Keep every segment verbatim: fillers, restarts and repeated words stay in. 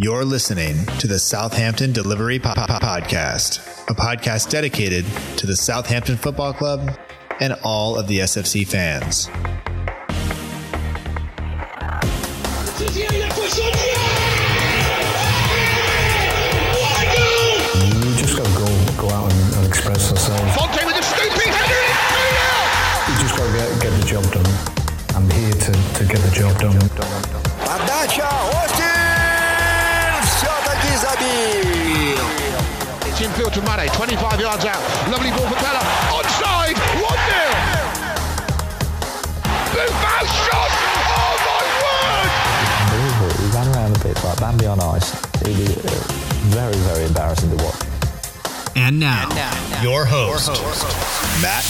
You're listening to the Southampton Delivery po- po- Podcast, a podcast dedicated to the Southampton Football Club and all of the S F C fans. You just got to go, go out and, and express yourself. Fonte with a stupid header! You just got to get, get the job done. I'm here to, to get the job done. Adasha Austin! Shot at Gizadi! It's infield to Mane, twenty-five yards out. Lovely ball for Pella. Onside! one nil! Buffon shot! Ran around the pitch like Bambi on ice. It was very, very embarrassing to watch. And now, and now, now your, host, your host, Matt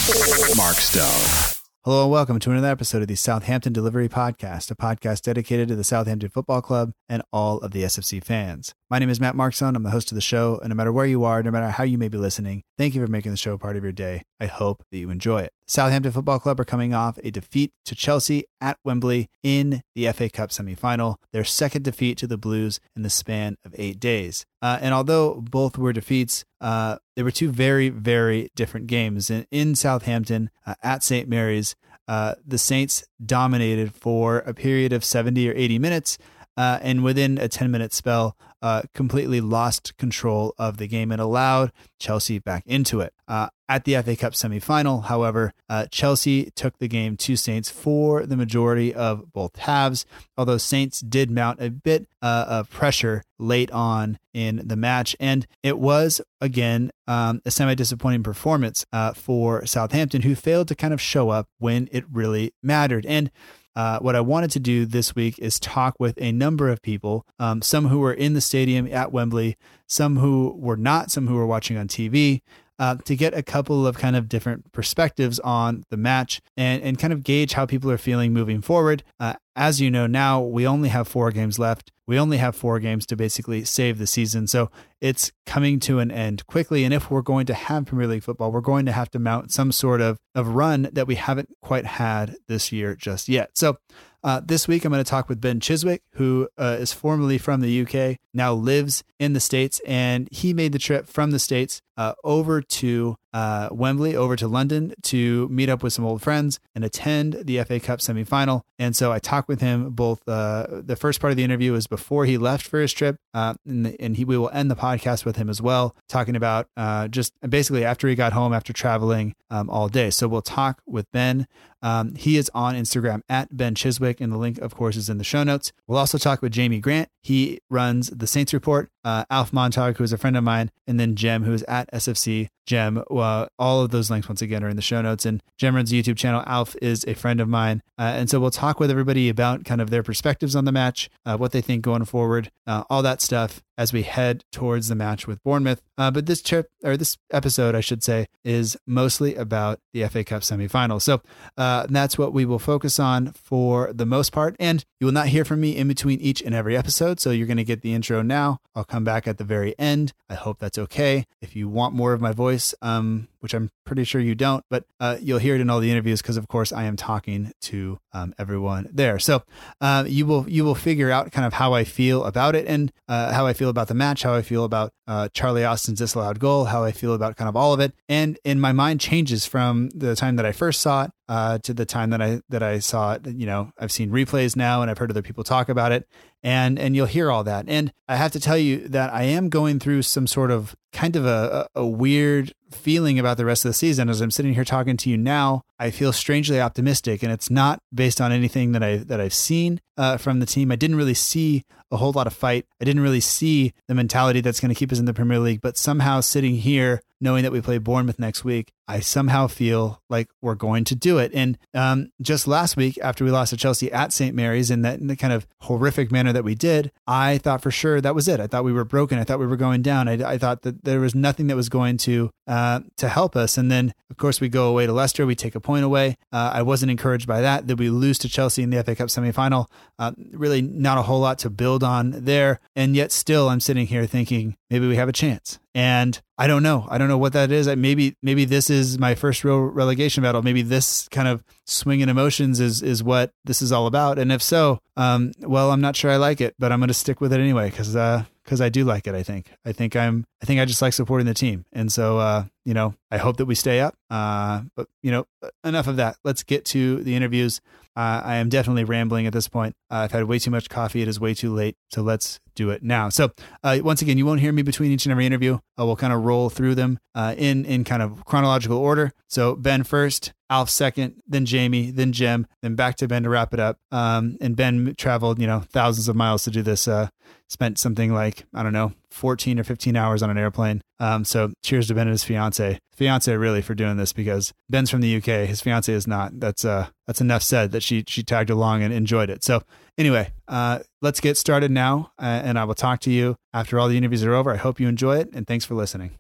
Markstone. Hello and welcome to another episode of the Southampton Delivery Podcast, a podcast dedicated to the Southampton Football Club and all of the S F C fans. My name is Matt Markstone. I'm the host of the show, and no matter where you are, no matter how you may be listening, thank you for making the show part of your day. I hope that you enjoy it. Southampton Football Club are coming off a defeat to Chelsea at Wembley in the F A Cup semifinal, their second defeat to the Blues in the span of eight days. Uh, and although both were defeats, uh, they were two very, very different games. In, in Southampton, uh, at Saint Mary's, uh, the Saints dominated for a period of seventy or eighty minutes, uh, and within a ten-minute spell, Uh, completely lost control of the game and allowed Chelsea back into it. Uh, at the F A Cup semifinal, however, uh, Chelsea took the game to Saints for the majority of both halves, although Saints did mount a bit uh, of pressure late on in the match. And it was, again, um, a semi-disappointing performance uh, for Southampton, who failed to kind of show up when it really mattered. And Uh, what I wanted to do this week is talk with a number of people, um, some who were in the stadium at Wembley, some who were not, some who were watching on T V, uh, to get a couple of kind of different perspectives on the match and, and kind of gauge how people are feeling moving forward. Uh, as you know, now we only have four games left. We only have four games to basically save the season. So it's coming to an end quickly. And if we're going to have Premier League football, we're going to have to mount some sort of, of run that we haven't quite had this year just yet. So uh, this week, I'm going to talk with Ben Chiswick, who uh, is formerly from the U K, now lives in the States. And he made the trip from the States uh, over to uh, Wembley, over to London to meet up with some old friends and attend the F A Cup semifinal. And so I talked with him both. Uh, the first part of the interview was before he left for his trip. Uh, and, the, and he, we will end the podcast podcast with him as well, talking about uh, just basically after he got home after traveling um, all day. So we'll talk with Ben. Um, he is on Instagram at Ben Chiswick, and the link, of course, is in the show notes. We'll also talk with Jamie Grant. He runs the Saints Report, uh, Alf Montag, who is a friend of mine, and then Jem, who is at S F C Jem. Uh, all of those links, once again, are in the show notes. And Jem runs a YouTube channel. Alf is a friend of mine. Uh, and so we'll talk with everybody about kind of their perspectives on the match, uh, what they think going forward, uh, all that stuff as we head towards the match with Bournemouth. Uh, but this trip, or this episode, I should say, is mostly about the F A Cup semifinal. So uh, Uh, that's what we will focus on for the most part. And you will not hear from me in between each and every episode. So you're going to get the intro now. I'll come back at the very end. I hope that's okay. If you want more of my voice, um, which I'm pretty sure you don't, but uh, you'll hear it in all the interviews because, of course, I am talking to um, everyone there. So uh, you will you will figure out kind of how I feel about it and uh, how I feel about the match, how I feel about uh, Charlie Austin's disallowed goal, how I feel about kind of all of it. And in my mind changes from the time that I first saw it Uh, to the time that I that I saw it. You know, I've seen replays now and I've heard other people talk about it. And and you'll hear all that. And I have to tell you that I am going through some sort of kind of a, a weird feeling about the rest of the season. As I'm sitting here talking to you now, I feel strangely optimistic, and it's not based on anything that I that I've seen uh, from the team. I didn't really see a whole lot of fight. I didn't really see the mentality that's going to keep us in the Premier League. But somehow sitting here, knowing that we play Bournemouth next week, I somehow feel like we're going to do it. And um, just last week, after we lost to Chelsea at Saint Mary's in that in the kind of horrific manner that we did, I thought for sure that was it. I thought we were broken. I thought we were going down. I, I thought that there was nothing that was going to uh, to help us. And then, of course, we go away to Leicester. We take a point away. Uh, I wasn't encouraged by that. That we lose to Chelsea in the F A Cup semifinal. Uh, really not a whole lot to build on there. And yet still I'm sitting here thinking maybe we have a chance. And I don't know. I don't know what that is. I, maybe maybe this is my first real relegation battle. Maybe this kind of swing in emotions is is what this is all about. And if so, um, well, I'm not sure I like it, but I'm going to stick with it anyway because uh, because I do like it. I think. I think I'm. I think I just like supporting the team. And so, uh, you know, I hope that we stay up. Uh, but you know, enough of that. Let's get to the interviews. Uh, I am definitely rambling at this point. Uh, I've had way too much coffee. It is way too late. So let's do it now. So uh, once again, you won't hear me between each and every interview. Uh, we'll kind of roll through them uh, in in kind of chronological order. So Ben first, Alf second, then Jamie, then Jim, then back to Ben to wrap it up. Um, and Ben traveled, you know, thousands of miles to do this. Uh, spent something like, I don't know, fourteen or fifteen hours on an airplane. Um, so cheers to Ben and his fiance, fiance really for doing this because Ben's from the U K. His fiance is not. That's uh that's enough said that she, she tagged along and enjoyed it. So anyway, uh, let's get started now. Uh, and I will talk to you after all the interviews are over. I hope you enjoy it. And thanks for listening.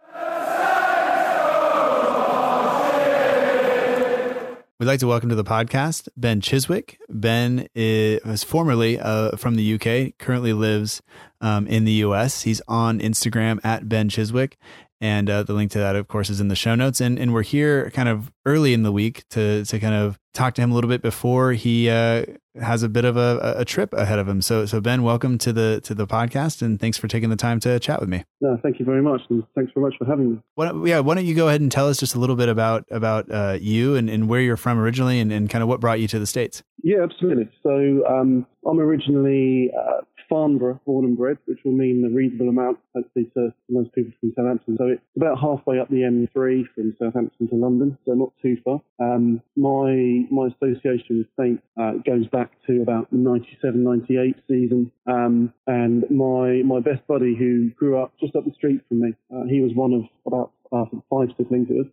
We'd like to welcome to the podcast Ben Chiswick. Ben is, was formerly uh, from the U K, currently lives um, in the U S. He's on Instagram at Ben Chiswick. And uh, the link to that, of course, is in the show notes. And and we're here kind of early in the week to to kind of talk to him a little bit before he uh, has a bit of a, a trip ahead of him. So so Ben, welcome to the to the podcast, and thanks for taking the time to chat with me. No, thank you very much, and thanks very much for having me. Why don't, yeah, why don't you go ahead and tell us just a little bit about about uh, you and, and where you're from originally, and, and kind of what brought you to the States? Yeah, absolutely. So um, I'm originally uh, Farnborough, born and bred, which will mean a reasonable amount, hopefully, to most people from Southampton. So it's about halfway up the M three from Southampton to London, so not too far. Um, my my association with Saints uh, goes back to about ninety-seven ninety-eight season, um, and my my best buddy who grew up just up the street from me, uh, he was one of about uh, five siblings, it was.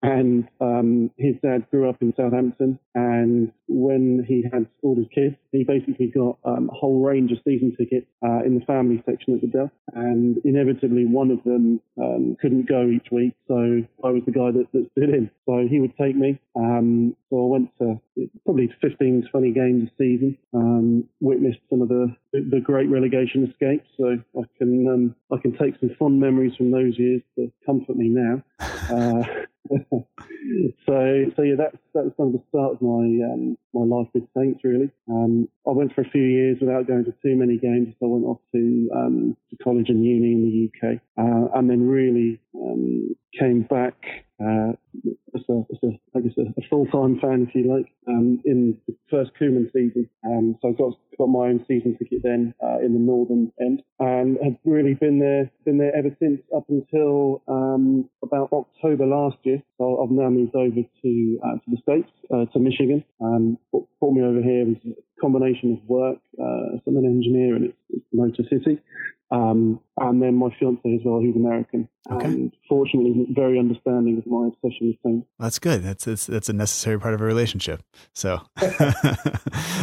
And um, his dad grew up in Southampton, and when he had all his kids, he basically got um, a whole range of season tickets uh, in the family section at the Dell. And inevitably, one of them um, couldn't go each week, so I was the guy that, that stood in. So he would take me. Um, so I went to probably fifteen, twenty games a season, um, witnessed some of the, the great relegation escapes. So I can um, I can take some fond memories from those years to comfort me now. Uh, so, so yeah, that's that's kind of the start of my um, my life with Saints, really. Um, I went for a few years without going to too many games, so I went off to, um, to college and uni in the U K, uh, and then really um, came back uh, as a, as a, I guess, a, a full-time fan, if you like, um, in the first Koeman season. Um, so I got got my own season ticket then uh, in the northern end, and have really been there been there ever since up until um, about October last year. So I've now moved over to uh, to the States, uh, to Michigan. Um, what brought me over here was a combination of work. Uh, so I'm an engineer and it's Motor City. Um, and then my fiance as well, who's American. Okay. And fortunately, very understanding of my obsession with Saints. That's good. That's, that's, that's a necessary part of a relationship. So, uh,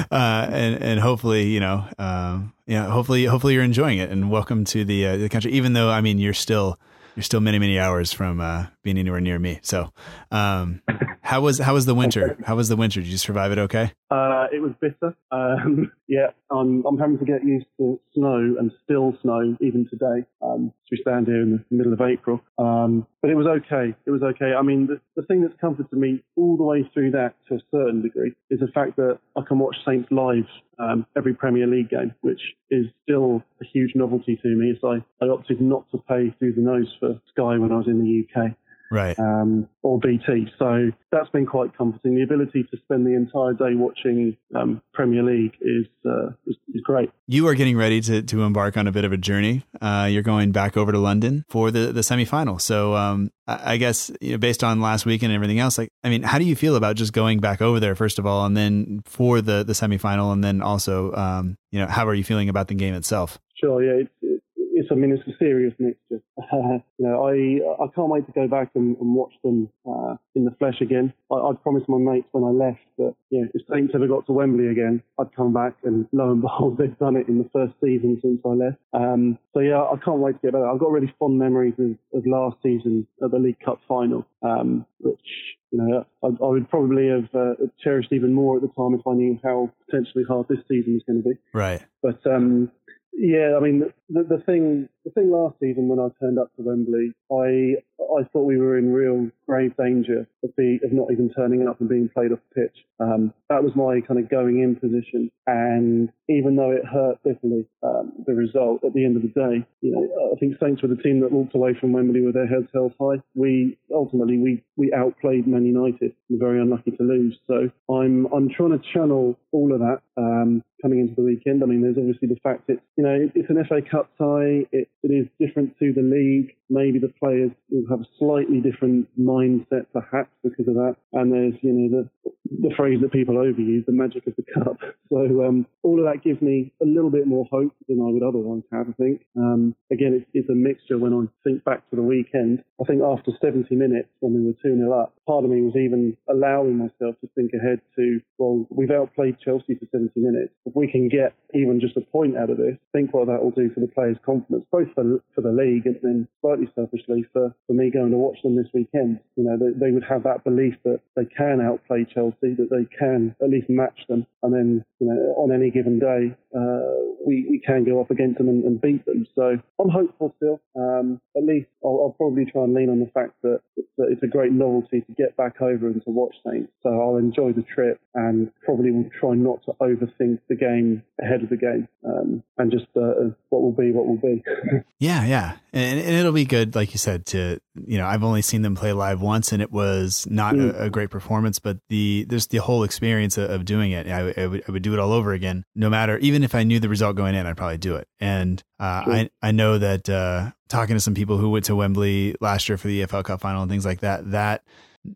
and, and hopefully, you know, um, you know, hopefully, hopefully you're enjoying it, and welcome to the, uh, the country, even though, I mean, you're still, you're still many, many hours from, uh, being anywhere near me. So, um, How was how was the winter? How was the winter? Did you survive it okay? Uh, it was bitter. Um, yeah, I'm I'm having to get used to snow and still snow even today. Um, so we stand here in the middle of April. Um, but it was okay. It was okay. I mean, the, the thing that's comforted me all the way through that to a certain degree is the fact that I can watch Saints live um, every Premier League game, which is still a huge novelty to me. So I, I opted not to pay through the nose for Sky when I was in the U K. Right. Um, or B T. So that's been quite comforting. The ability to spend the entire day watching um, Premier League is, uh, is is great. You are getting ready to, to embark on a bit of a journey. Uh, you're going back over to London for the, the semi-final. So um, I, I guess, you know, based on last weekend and everything else, like, I mean, how do you feel about just going back over there, first of all, and then for the, the semi-final, and then also, um, you know, how are you feeling about the game itself? Sure. Yeah. It's, it's it's, I mean, it's a serious mixture. you know, I I can't wait to go back and, and watch them uh, in the flesh again. I, I promised my mates when I left that, you know, if Saints ever got to Wembley again, I'd come back, and lo and behold, they've done it in the first season since I left. Um, so yeah, I can't wait to get back. I've got really fond memories of, of last season at the League Cup final, um, which, you know, I, I would probably have uh, cherished even more at the time if I knew how potentially hard this season was going to be. Right. But um, yeah, I mean, the, the thing, the thing last season when I turned up to Wembley, I I thought we were in real grave danger of be of not even turning up and being played off the pitch. Um, that was my kind of going in position, and even though it hurt bitterly, um, the result at the end of the day, you know, I think Saints were the team that walked away from Wembley with their heads held high. We ultimately we, we outplayed Man United. We're very unlucky to lose. So I'm I'm trying to channel all of that um, coming into the weekend. I mean, there's obviously the fact it's you know it's an F A Cup tie. It, It is different to the league. Maybe the players will have a slightly different mindset, perhaps, because of that. And there's, you know, the the phrase that people overuse, the magic of the cup. So um, all of that gives me a little bit more hope than I would otherwise have, I think. Um, again, it's, it's a mixture when I think back to the weekend. I think after seventy minutes, when we were two nil up, part of me was even allowing myself to think ahead to, well, we've outplayed Chelsea for seventy minutes. If we can get even just a point out of this, think what that will do for the players' confidence, both for, for the league and then slightly selfishly for, for me going to watch them this weekend. You know, they, they would have that belief that they can outplay Chelsea, that they can at least match them. And then, you know, on any given day, uh, we, we can go up against them and, and beat them. So I'm hopeful still. Um, at least I'll, I'll probably try and lean on the fact that it's, that it's a great novelty to get back over and to watch Saints. So I'll enjoy the trip and probably will try not to overthink the game ahead of the game, um, and just uh, what will be, what will be. Yeah, yeah. And, and it'll be good, like you said, to, you know, I've only seen them play live once, and it was not mm. a, a great performance, but the there's the whole experience of, of doing it. I, I, would, I would do it all over again, no matter, even if I knew the result going in, I'd probably do it. And uh, sure. I, I know that uh, talking to some people who went to Wembley last year for the E F L Cup final and things like that, that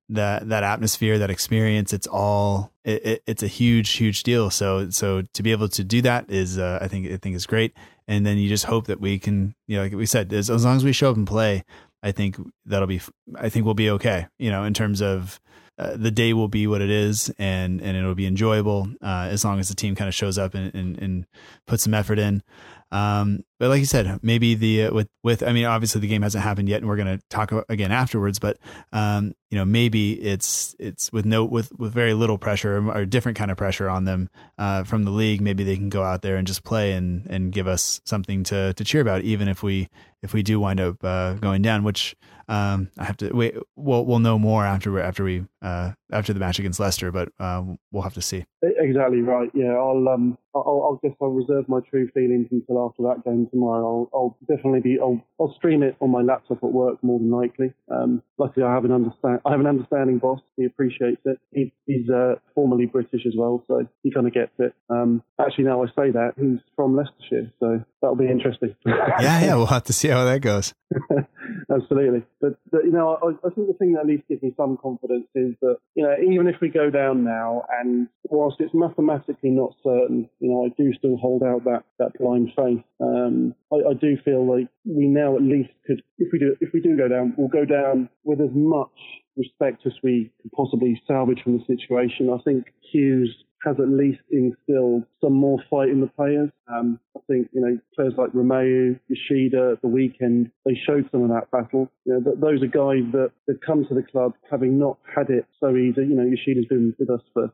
that that atmosphere, that experience, it's all it, it, it's a huge huge deal, so so to be able to do that is uh, I think I think is great. And then you just hope that we can, you know, like we said, as, as long as we show up and play, I think that'll be I think we'll be okay, you know, in terms of uh, the day will be what it is, and and it'll be enjoyable uh, as long as the team kind of shows up and and, and puts some effort in. Um, but like you said, maybe the, uh, with, with, I mean, obviously the game hasn't happened yet, and we're going to talk again afterwards, but, um, you know, maybe it's, it's with no, with, with very little pressure or different kind of pressure on them, uh, from the league, maybe they can go out there and just play and, and give us something to, to cheer about, even if we, if we do wind up, uh, going down, which, um, I have to wait, we'll, we'll know more after we, after we, uh, after the match against Leicester, but, uh, we'll have to see. Exactly right. Yeah. I'll, um, I'll, I'll guess I'll reserve my true feelings until after that game tomorrow. I'll, I'll definitely be. I'll, I'll stream it on my laptop at work more than likely. Um, luckily, I have an understand. I have an understanding boss. He appreciates it. He, he's uh, formerly British as well, so he kind of gets it. Um, actually, now I say that, he's from Leicestershire, so that'll be interesting. yeah, yeah, we'll have to see how that goes. Absolutely, but, but you know, I, I think the thing that at least gives me some confidence is that, you know, even if we go down now, and whilst it's mathematically not certain, you know, I do still hold out that, that blind faith. Um, I, I do feel like we now at least could, if we do, if we do go down, we'll go down with as much respect as we could possibly salvage from the situation. I think Hughes has at least instilled some more fight in the players. Um, I think, you know, players like Romeu, Yoshida, at the weekend, they showed some of that battle. You know, but those are guys that have come to the club having not had it so easy. You know, Yoshida's been with us for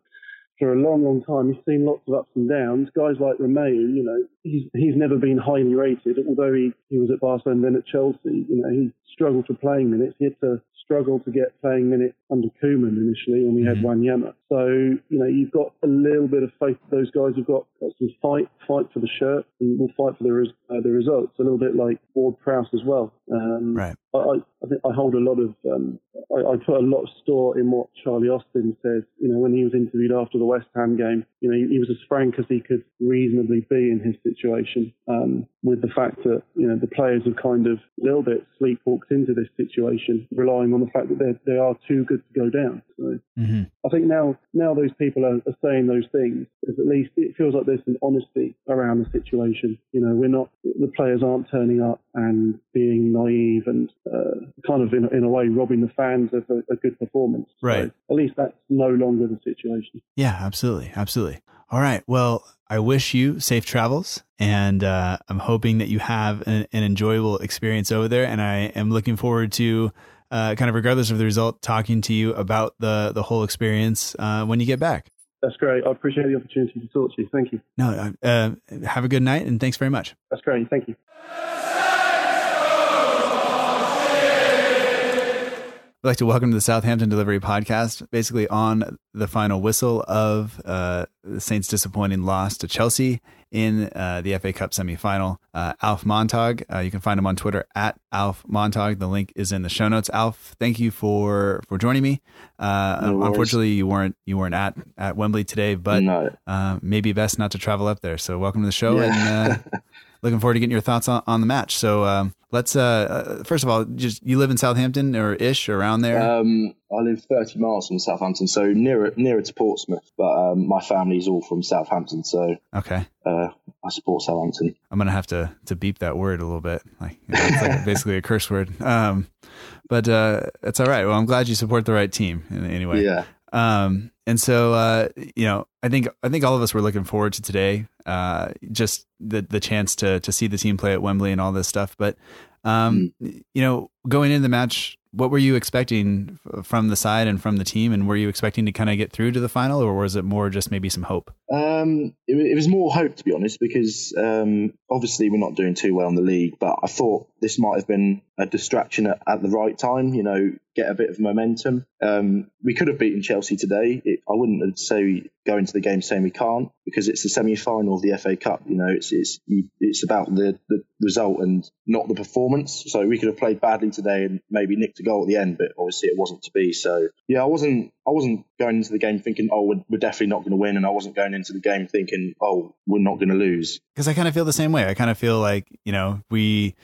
for a long, long time. He's seen lots of ups and downs. Guys like Romelu, you know, he's he's never been highly rated. Although he, he was at Barcelona, then at Chelsea, you know, he struggled for playing minutes. He had to struggle to get playing minutes under Koeman initially, and we had Wanyama. So, you know, you've got a little bit of faith that those guys have got, got some fight, fight for the shirt, and will fight for the, res, uh, the results, a little bit like Ward-Prowse as well. Um, right. I, I think I hold a lot of, um, I, I put a lot of store in what Charlie Austin says, you know, when he was interviewed after the West Ham game. You know, he, he was as frank as he could reasonably be in his situation, um, with the fact that, you know, the players have kind of a little bit sleepwalked sucked into this situation, relying on the fact that they they are too good to go down. So mm-hmm. I think now now those people are, are saying those things. Is at least it feels like there's some honesty around the situation. You know, we're not the players aren't turning up and being naive and uh, kind of in in a way robbing the fans of a, a good performance. Right. So at least that's no longer the situation. Yeah, absolutely, absolutely. All right. Well, I wish you safe travels, and uh, I'm hoping that you have an, an enjoyable experience over there. And I am looking forward to uh, kind of regardless of the result, talking to you about the, the whole experience uh, when you get back. That's great. I appreciate the opportunity to talk to you. Thank you. No, uh, have a good night, and thanks very much. That's great. Thank you. I'd like to welcome to the Southampton Delivery Podcast, basically on the final whistle of uh, the Saints' disappointing loss to Chelsea in uh, the F A Cup semi-final. Uh, Alf Montag, uh, you can find him on Twitter at Alf Montag. The link is in the show notes. Alf, thank you for, for joining me. Uh, no worries. Unfortunately, you weren't you weren't at, at Wembley today, but no. uh, maybe best not to travel up there. So welcome to the show, yeah. and uh, looking forward to getting your thoughts on, on the match. So. Um, Let's, uh, first of all, just you live in Southampton or ish around there? Um, I live thirty miles from Southampton, so nearer, nearer to Portsmouth, but um, my family's all from Southampton, so okay. uh, I support Southampton. I'm going to have to to beep that word a little bit. Like, you know, it's like basically a curse word. Um, but uh, it's all right. Well, I'm glad you support the right team anyway. Yeah. Um, and so, uh, you know, I think, I think all of us were looking forward to today, uh, just the, the chance to, to see the team play at Wembley and all this stuff. But, um, mm. you know, going into the match, what were you expecting from the side and from the team? And were you expecting to kind of get through to the final, or was it more just maybe some hope? Um, it, it was more hope, to be honest, because, um, obviously we're not doing too well in the league, but I thought this might have been a distraction at, at the right time, you know, get a bit of momentum. Um, we could have beaten Chelsea today. It, I wouldn't say go into the game saying we can't, because it's the semi-final of the F A Cup. You know, it's it's it's about the, the result and not the performance. So we could have played badly today and maybe nicked a goal at the end, but obviously it wasn't to be. So yeah, I wasn't I wasn't going into the game thinking, oh, we're, we're definitely not going to win, and I wasn't going into the game thinking, oh, we're not going to lose. Because I kind of feel the same way. I kind of feel like, you know, we.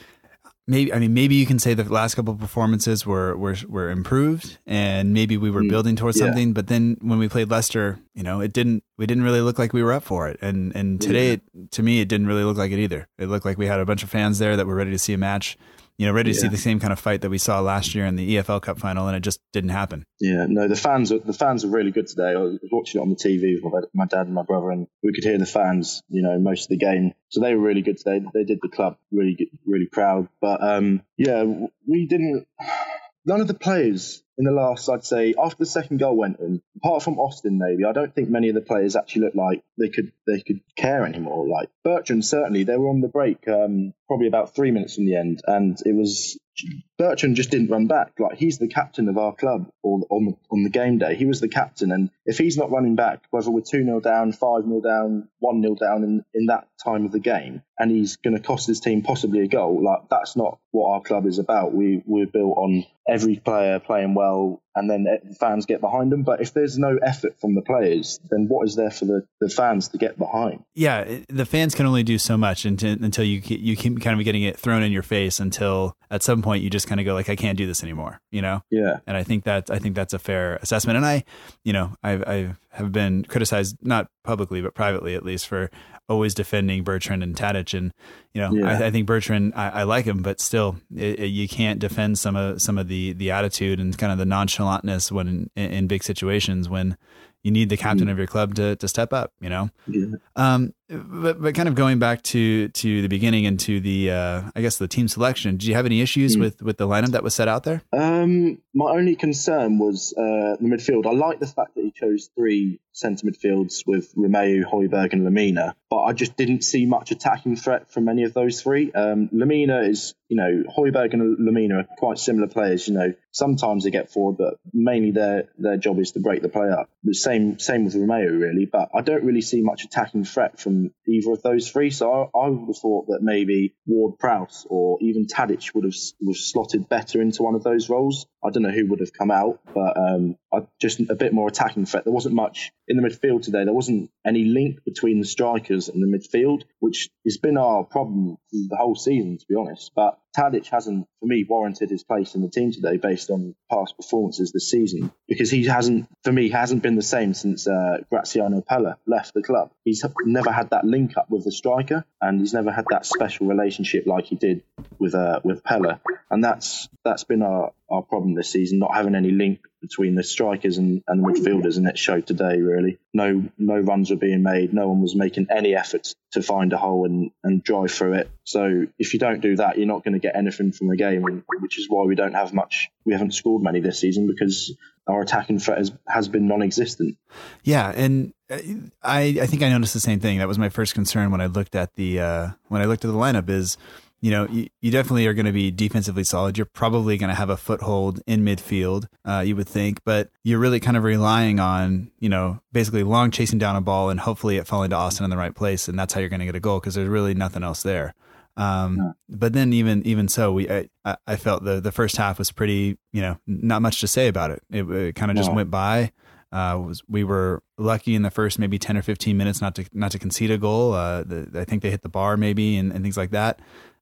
Maybe I mean maybe you can say the last couple of performances were were, were improved, and maybe we were mm, building towards yeah. something. But then when we played Leicester, you know, it didn't we didn't really look like we were up for it. And and today, yeah. it, to me, it didn't really look like it either. It looked like we had a bunch of fans there that were ready to see a match, you know, ready to yeah. see the same kind of fight that we saw last year in the E F L Cup final, and it just didn't happen. Yeah, no, the fans are, the fans are really good today. I was watching it on the T V with my dad and my brother, and we could hear the fans, you know, most of the game. So they were really good today. They did the club really, really proud. But um, yeah, we didn't. None of the players in the last, I'd say, after the second goal went in, apart from Austin, maybe, I don't think many of the players actually looked like they could they could care anymore. Like Bertrand, certainly, they were on the break, um, probably about three minutes from the end, and it was Bertrand just didn't run back. Like, he's the captain of our club, or on the, on the game day, he was the captain, and if he's not running back, whether we're two nil down, five nil down, one nil down in, in that time of the game, and he's going to cost his team possibly a goal, like, that's not what our club is about. We, we're built on every player playing well, and then the fans get behind them. But if there's no effort from the players, then what is there for the, the fans to get behind? Yeah, the fans can only do so much until, until you you keep kind of getting it thrown in your face, until at some point you just kind of go like, I can't do this anymore, you know? Yeah. And I think that I think that's a fair assessment. And I, you know, I've, I've have been criticized, not publicly, but privately at least, for always defending Bertrand and Tadic. And, you know, yeah. I, I think Bertrand, I, I like him, but still it, it, you can't defend some of, some of the, the attitude and kind of the nonchalantness when in, in big situations, when you need the captain mm. of your club to, to step up, you know? Yeah. Um, but, but kind of going back to, to the beginning and to the, uh, I guess the team selection, did you have any issues mm. with, with the lineup that was set out there? Um, my only concern was, uh, the midfield. I like the fact that he chose three centre midfields with Romeu, Højbjerg and Lemina, but I just didn't see much attacking threat from any of those three. Um, Lemina is, you know, Højbjerg and Lemina are quite similar players. You know, sometimes they get forward, but mainly their their job is to break the play up. The same same with Romeu, really, but I don't really see much attacking threat from either of those three. So I, I would have thought that maybe Ward-Prowse or even Tadic would have, would have slotted better into one of those roles. I don't know who would have come out, but um, I, just a bit more attacking threat. There wasn't much in the midfield today. There wasn't any link between the strikers and the midfield, which has been our problem the whole season, to be honest. But Tadic hasn't, for me, warranted his place in the team today based on past performances this season, because he hasn't, for me, hasn't been the same since uh, Graziano Pella left the club. He's never had that link up with the striker, and he's never had that special relationship like he did with uh, with Pella. And that's that's been our, our problem this season, not having any link between the strikers and, and the midfielders, and it showed today, really. No no runs were being made. No one was making any efforts to find a hole and, and drive through it. So if you don't do that, you're not going to get anything from the game, which is why we don't have much. We haven't scored many this season, because our attacking threat has, has been non-existent. Yeah, and I I think I noticed the same thing. That was my first concern when I looked at the uh, when I looked at the lineup is, you know, you, you definitely are going to be defensively solid. You're probably going to have a foothold in midfield, uh, you would think, but you're really kind of relying on, you know, basically Long chasing down a ball and hopefully it falling to Austin in the right place. And that's how you're going to get a goal, because there's really nothing else there. Um, yeah. But then even even so, we I, I felt the, the first half was pretty, you know, not much to say about it. It, it kind of just yeah. went by. Uh, was, we were lucky in the first maybe ten or fifteen minutes not to not to concede a goal. Uh, the, I think they hit the bar maybe and, and things like that.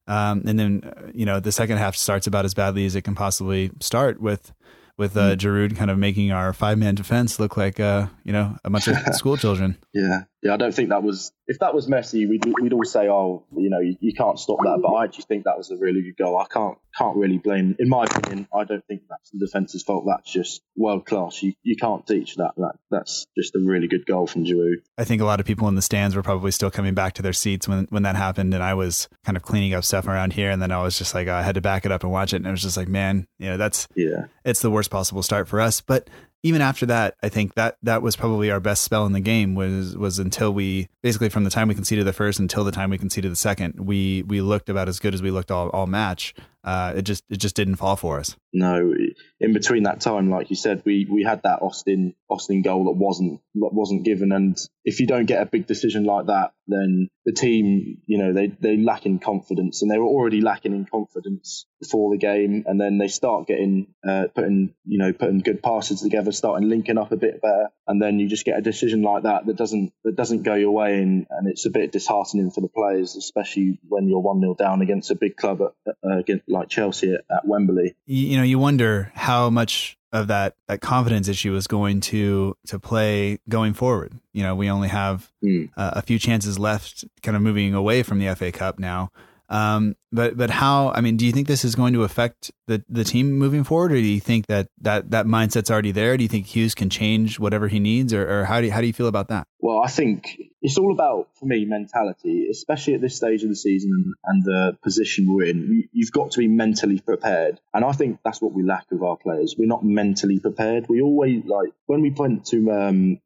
Um, and then, you know, the second half starts about as badly as it can possibly start with, with uh, Giroud kind of making our five man defense look like, uh, you know, a bunch of school children. Yeah. Yeah. I don't think that was, if that was Messi, we'd, we'd all say, oh, you know, you, you can't stop that. But I actually think that was a really good goal. I can't, can't really blame, in my opinion, I don't think that's the defense's fault. That's just world class. You you can't teach that. that. That's just a really good goal from Giroud. I think a lot of people in the stands were probably still coming back to their seats when, when that happened. And I was kind of cleaning up stuff around here. And then I was just like, I had to back it up and watch it. And it was just like, man, you know, that's, yeah, it's the worst possible start for us. But even after that, I think that that was probably our best spell in the game was, was until we basically from the time we conceded the first until the time we conceded the second, we, we looked about as good as we looked all, all match. Uh, it just, it just didn't fall for us. No, in between that time, like you said, we, we had that Austin, Austin goal that wasn't, that wasn't given. And if you don't get a big decision like that, then the team, you know, they, they lack in confidence, and they were already lacking in confidence before the game. And then they start getting, uh, putting, you know, putting good passes together, starting linking up a bit better. And then you just get a decision like that, that doesn't, that doesn't go your way. And, and it's a bit disheartening for the players, especially when you're one nil down against a big club at, uh, against, like Chelsea at, at Wembley. You, you know, you wonder how much of that, that confidence issue is going to, to play going forward. You know, we only have mm. uh, a few chances left kind of moving away from the F A Cup now. Um, but, but how, I mean, do you think this is going to affect the, the team moving forward? Or do you think that, that, that mindset's already there? Do you think Hughes can change whatever he needs, or, or how do you, how do you feel about that? Well, I think it's all about, for me, mentality, especially at this stage of the season and the position we're in. You've got to be mentally prepared. And I think that's what we lack with our players. We're not mentally prepared. We always, like, when we went to, um,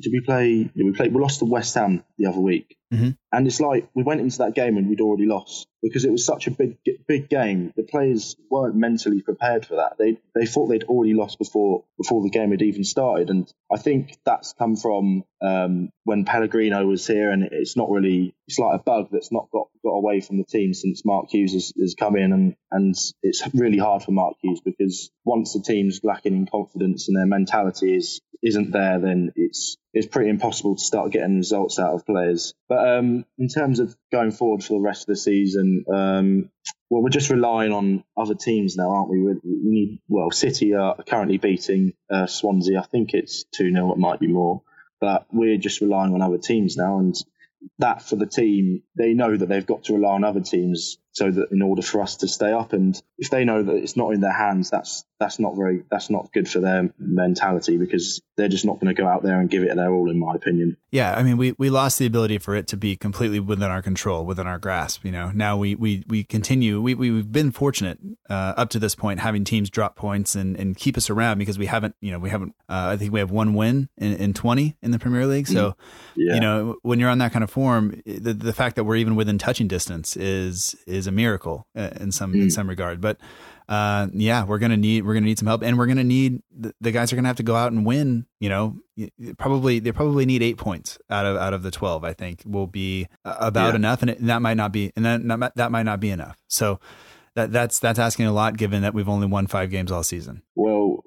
did we play, did we play, we lost to West Ham the other week. Mm-hmm. And it's like we went into that game and we'd already lost because it was such a big, big game. The players weren't mentally prepared for that. They they thought they'd already lost before before the game had even started. And I think that's come from um, when Pellegrino was here, and it's not really, it's like a bug that's not got, got away from the team since Mark Hughes has, has come in. And, and it's really hard for Mark Hughes because once the team's lacking in confidence and their mentality is, isn't there, then it's, it's pretty impossible to start getting results out of players. But um, in terms of going forward for the rest of the season, um, well, we're just relying on other teams now, aren't we? We need, well, City are currently beating uh, Swansea. I think it's two nil, it might be more. But we're just relying on other teams now. And that for the team, they know that they've got to rely on other teams so that in order for us to stay up. And if they know that it's not in their hands, that's that's not very that's not good for their mentality, because they're just not going to go out there and give it their all, in my opinion. Yeah, I mean, we, we lost the ability for it to be completely within our control, within our grasp. You know, now we we, we continue. We, we, we've been fortunate uh, up to this point, having teams drop points and, and keep us around, because we haven't, you know, we haven't, uh, I think we have one win in, in twenty in the Premier League. So, yeah. You know, when you're on that kind of form, the, the fact that we're even within touching distance is is a miracle in some mm. in some regard. But uh yeah we're gonna need we're gonna need some help, and we're gonna need the, the guys are gonna have to go out and win. You know, probably they probably need eight points out of out of the twelve, I think, will be about yeah. enough, and, it, and that might not be and that not, that might not be enough. So that that's that's asking a lot, given that we've only won five games all season. Well,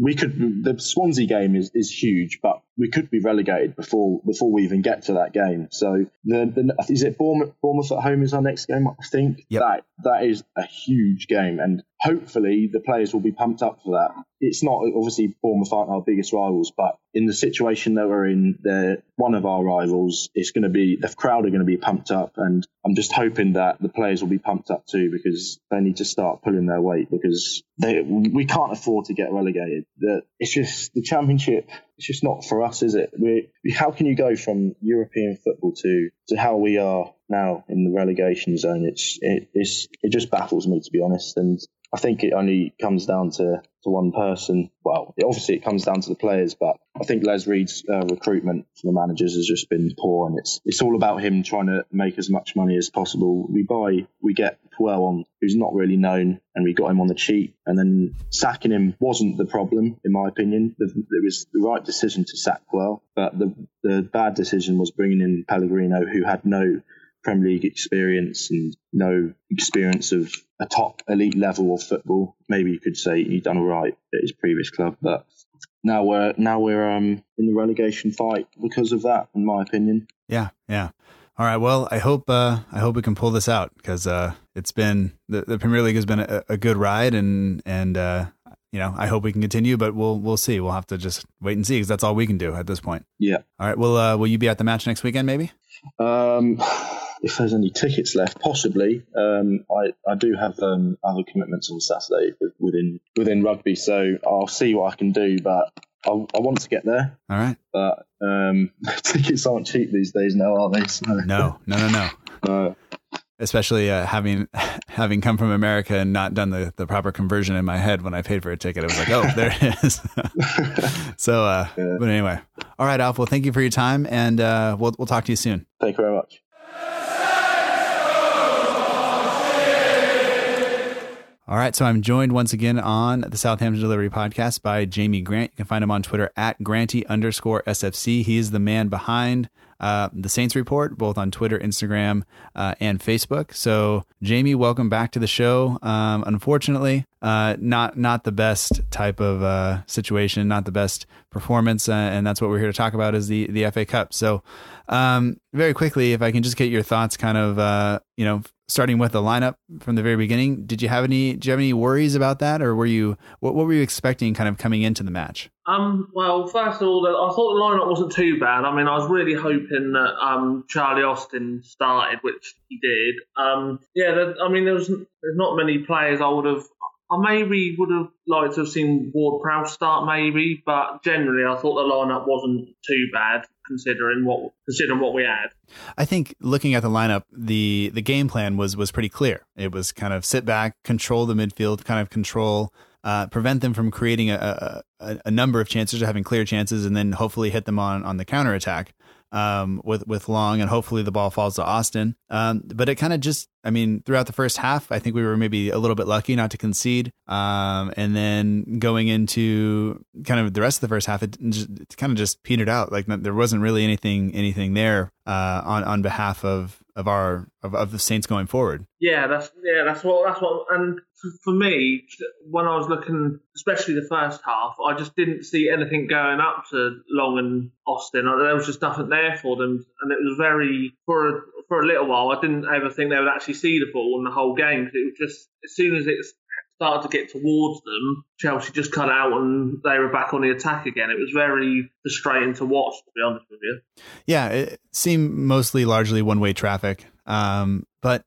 we could the Swansea game is is huge, but we could be relegated before before we even get to that game. So the, the, is it Bournemouth, Bournemouth at home is our next game, I think. Yep. That that is a huge game, and hopefully the players will be pumped up for that. It's not, obviously Bournemouth aren't our biggest rivals, but in the situation that we're in, they're one of our rivals. It's going to be, the crowd are going to be pumped up, and I'm just hoping that the players will be pumped up too, because they need to start pulling their weight, because they, we can't afford to get relegated. That it's just the Championship. It's just not for us, is it? We, how can you go from European football to, to how we are now in the relegation zone? It's it it's, it just baffles me, to be honest, and I think it only comes down to, to one person. Well, it, obviously it comes down to the players, but I think Les Reed's uh, recruitment for the managers has just been poor, and it's it's all about him trying to make as much money as possible. We buy, we get Puel on, who's not really known, and we got him on the cheap, and then sacking him wasn't the problem, in my opinion. The, it was the right decision to sack Puel, but the, the bad decision was bringing in Pellegrino, who had no Premier League experience and no experience of a top elite level of football. Maybe you could say he'd done all right at his previous club, but now we're now we're um, in the relegation fight because of that, in my opinion. Yeah, yeah. All right. Well, I hope uh, I hope we can pull this out, because uh, it's been the, the Premier League has been a, a good ride, and and uh, you know, I hope we can continue, but we'll we'll see. We'll have to just wait and see, because that's all we can do at this point. Yeah. All right. Well, uh, will you be at the match next weekend? Maybe. Um. If there's any tickets left, possibly. Um, I, I do have um, other commitments on Saturday within within rugby, so I'll see what I can do, but I, I want to get there. All right. But um, tickets aren't cheap these days now, are they? So. No, no, no, no. Uh, Especially uh, having having come from America and not done the, the proper conversion in my head when I paid for a ticket. I was like, oh, there it is. so, uh, yeah. But anyway. All right, Alf. Well, thank you for your time, and uh, we'll we'll talk to you soon. Thank you very much. All right, so I'm joined once again on the Southampton Delivery Podcast by Jamie Grant. You can find him on Twitter at Granty underscore S F C. He is the man behind uh, the Saints Report, both on Twitter, Instagram, uh, and Facebook. So, Jamie, welcome back to the show. Um, unfortunately, uh, not not the best type of uh, situation, not the best performance, uh, and that's what we're here to talk about, is the the F A Cup. So, um, very quickly, if I can just get your thoughts, kind of, uh, you know. Starting with the lineup from the very beginning, did you have any? Do you have any worries about that, or were you? What, what were you expecting, kind of coming into the match? Um. Well, first of all, I thought the lineup wasn't too bad. I mean, I was really hoping that um Charlie Austin started, which he did. Um. Yeah. There, I mean, there was there's not many players I would have. I maybe would have liked to have seen Ward-Prowse start, maybe, but generally, I thought the lineup wasn't too bad, considering what considering what we had. I think looking at the lineup, the, the game plan was was pretty clear. It was kind of sit back, control the midfield, kind of control, uh, prevent them from creating a, a a number of chances or having clear chances, and then hopefully hit them on on the counterattack. Um, with, with Long, and hopefully the ball falls to Austin. Um, but it kind of just, I mean, throughout the first half, I think we were maybe a little bit lucky not to concede. Um, and then going into kind of the rest of the first half, it, it kind of just petered out. Like there wasn't really anything, anything there, uh, on, on behalf of, of our, of, of the Saints going forward. Yeah, that's, yeah, that's what, that's what, and for me, when I was looking, especially the first half, I just didn't see anything going up to Long and Austin. There was just nothing there for them, and it was very for a, for a little while. I didn't ever think they would actually see the ball in the whole game, because it was just as soon as it started to get towards them, Chelsea just cut out and they were back on the attack again. It was very frustrating to watch, to be honest with you. Yeah, it seemed mostly largely one way traffic, um, but.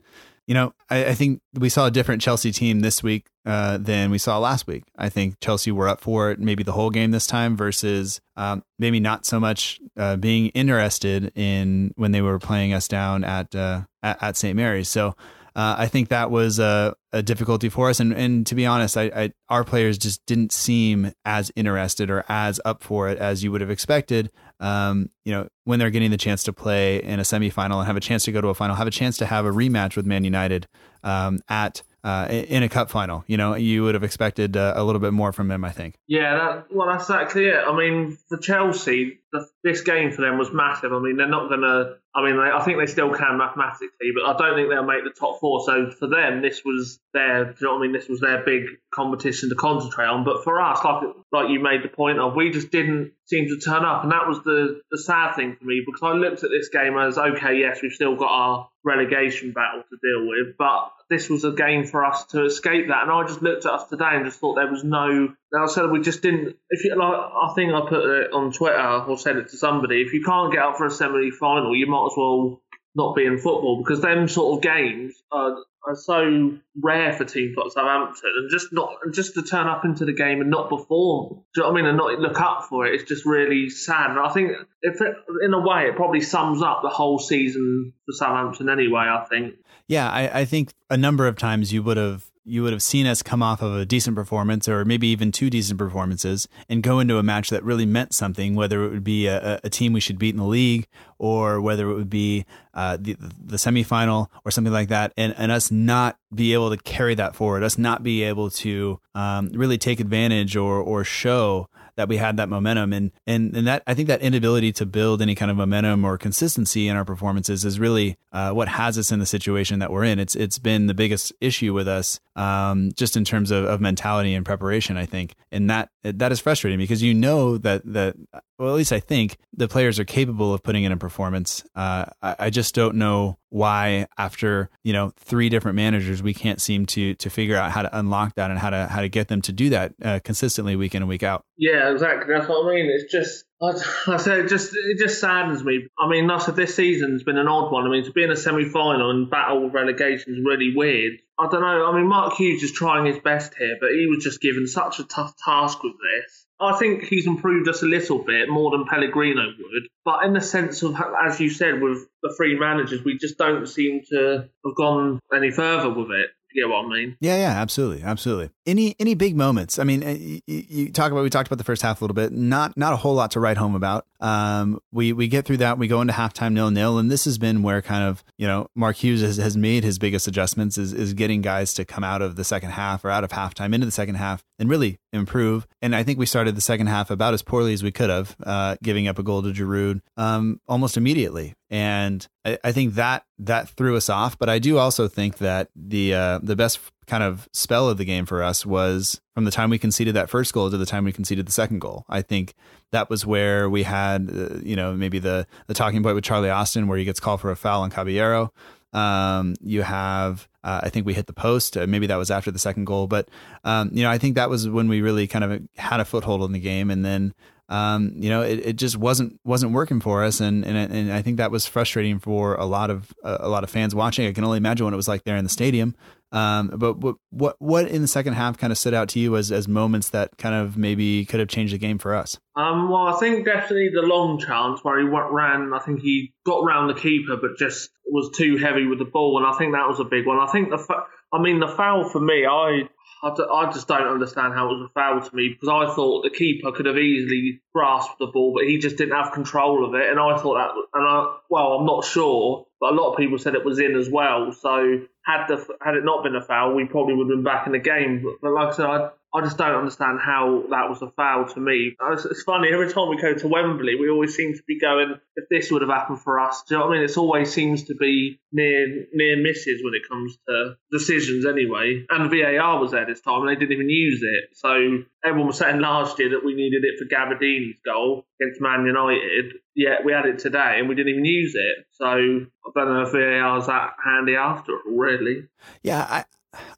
You know, I, I think we saw a different Chelsea team this week uh, than we saw last week. I think Chelsea were up for it maybe the whole game this time versus um, maybe not so much uh, being interested in when they were playing us down at uh, at, at Saint Mary's. So uh, I think that was a, a difficulty for us. And, and to be honest, I, I, our players just didn't seem as interested or as up for it as you would have expected. Um, you know, when they're getting the chance to play in a semifinal and have a chance to go to a final, have a chance to have a rematch with Man United, um, at, uh, in a cup final, you know, you would have expected uh, a little bit more from them, I think. Yeah. That, well, that's exactly it. I mean, for Chelsea, this game for them was massive. I mean, they're not going to... I mean, they, I think they still can mathematically, but I don't think they'll make the top four. So for them, this was their... Do you know what I mean? This was their big competition to concentrate on. But for us, like like you made the point of, we just didn't seem to turn up. And that was the, the sad thing for me, because I looked at this game as, OK, yes, we've still got our relegation battle to deal with, but this was a game for us to escape that. And I just looked at us today and just thought there was no... I said we just didn't... If you, like, I think I put it on Twitter or said it to somebody, if you can't get up for a semi-final, you might as well not be in football, because them sort of games are, are so rare for teams like Southampton, and just not just to turn up into the game and not perform, do you know what I mean, and not look up for it, it's just really sad. And I think if it, in a way it probably sums up the whole season for Southampton anyway, I think. Yeah, I, I think a number of times you would have you would have seen us come off of a decent performance, or maybe even two decent performances, and go into a match that really meant something, whether it would be a, a team we should beat in the league, or whether it would be uh, the, the semifinal or something like that. And, and us not be able to carry that forward, us not be able to um, really take advantage or, or show that we had that momentum. And, and, and that, I think that inability to build any kind of momentum or consistency in our performances is really uh, what has us in the situation that we're in. It's, it's been the biggest issue with us, um, just in terms of, of mentality and preparation, I think. And that, that is frustrating, because you know that, that, well, at least I think the players are capable of putting in a performance. Uh, I, I just don't know why after, you know, three different managers, we can't seem to, to figure out how to unlock that and how to, how to get them to do that uh, consistently week in and week out. Yeah, exactly. That's what I mean. It's just, I, I said, it just, it just saddens me. I mean, I said this season's been an odd one. I mean, to be in a semi-final and battle with relegation is really weird. I don't know. I mean, Mark Hughes is trying his best here, but he was just given such a tough task with this. I think he's improved us a little bit more than Pellegrino would, but in the sense of, as you said, with the three managers, we just don't seem to have gone any further with it. You know what I mean? Yeah, yeah, absolutely, absolutely. Any any big moments? I mean, you, you talk about we talked about the first half a little bit. Not not a whole lot to write home about. Um, we we get through that. We go into halftime nil nil, and this has been where kind of you know Mark Hughes has, has made his biggest adjustments is is getting guys to come out of the second half or out of halftime into the second half and really improve. And I think we started the second half about as poorly as we could have, uh, giving up a goal to Giroud um, almost immediately. And I, I think that that threw us off. But I do also think that the uh, the best kind of spell of the game for us was from the time we conceded that first goal to the time we conceded the second goal. I think that was where we had, uh, you know, maybe the, the talking point with Charlie Austin, where he gets called for a foul on Højbjerg. Um, you have, uh, I think we hit the post, uh, maybe that was after the second goal, but, um, you know, I think that was when we really kind of had a foothold in the game. And then, um, you know, it, it just wasn't, wasn't working for us. And, and, and I think that was frustrating for a lot of, uh, a lot of fans watching. I can only imagine what it was like there in the stadium. Um, but what, what, what in the second half kind of stood out to you as, as moments that kind of maybe could have changed the game for us? Um, well, I think definitely the long chance where he ran, I think he got round the keeper, but just was too heavy with the ball. And I think that was a big one. I think the, fa- I mean, the foul for me, I, I, d- I just don't understand how it was a foul to me, because I thought the keeper could have easily grasped the ball, but he just didn't have control of it. And I thought that, and I, well, I'm not sure, but a lot of people said it was in as well. So had the, had it not been a foul, we probably would have been back in the game. But, but like I said, I, I just don't understand how that was a foul to me. It's, it's funny, every time we go to Wembley, we always seem to be going, if this would have happened for us, do you know what I mean? It always seems to be near near misses when it comes to decisions anyway. And V A R was there this time, and they didn't even use it. So everyone was saying last year that we needed it for Gabardini's goal against Man United, yet we had it today and we didn't even use it. So I don't know if V A R's that handy after all, really. Yeah, I...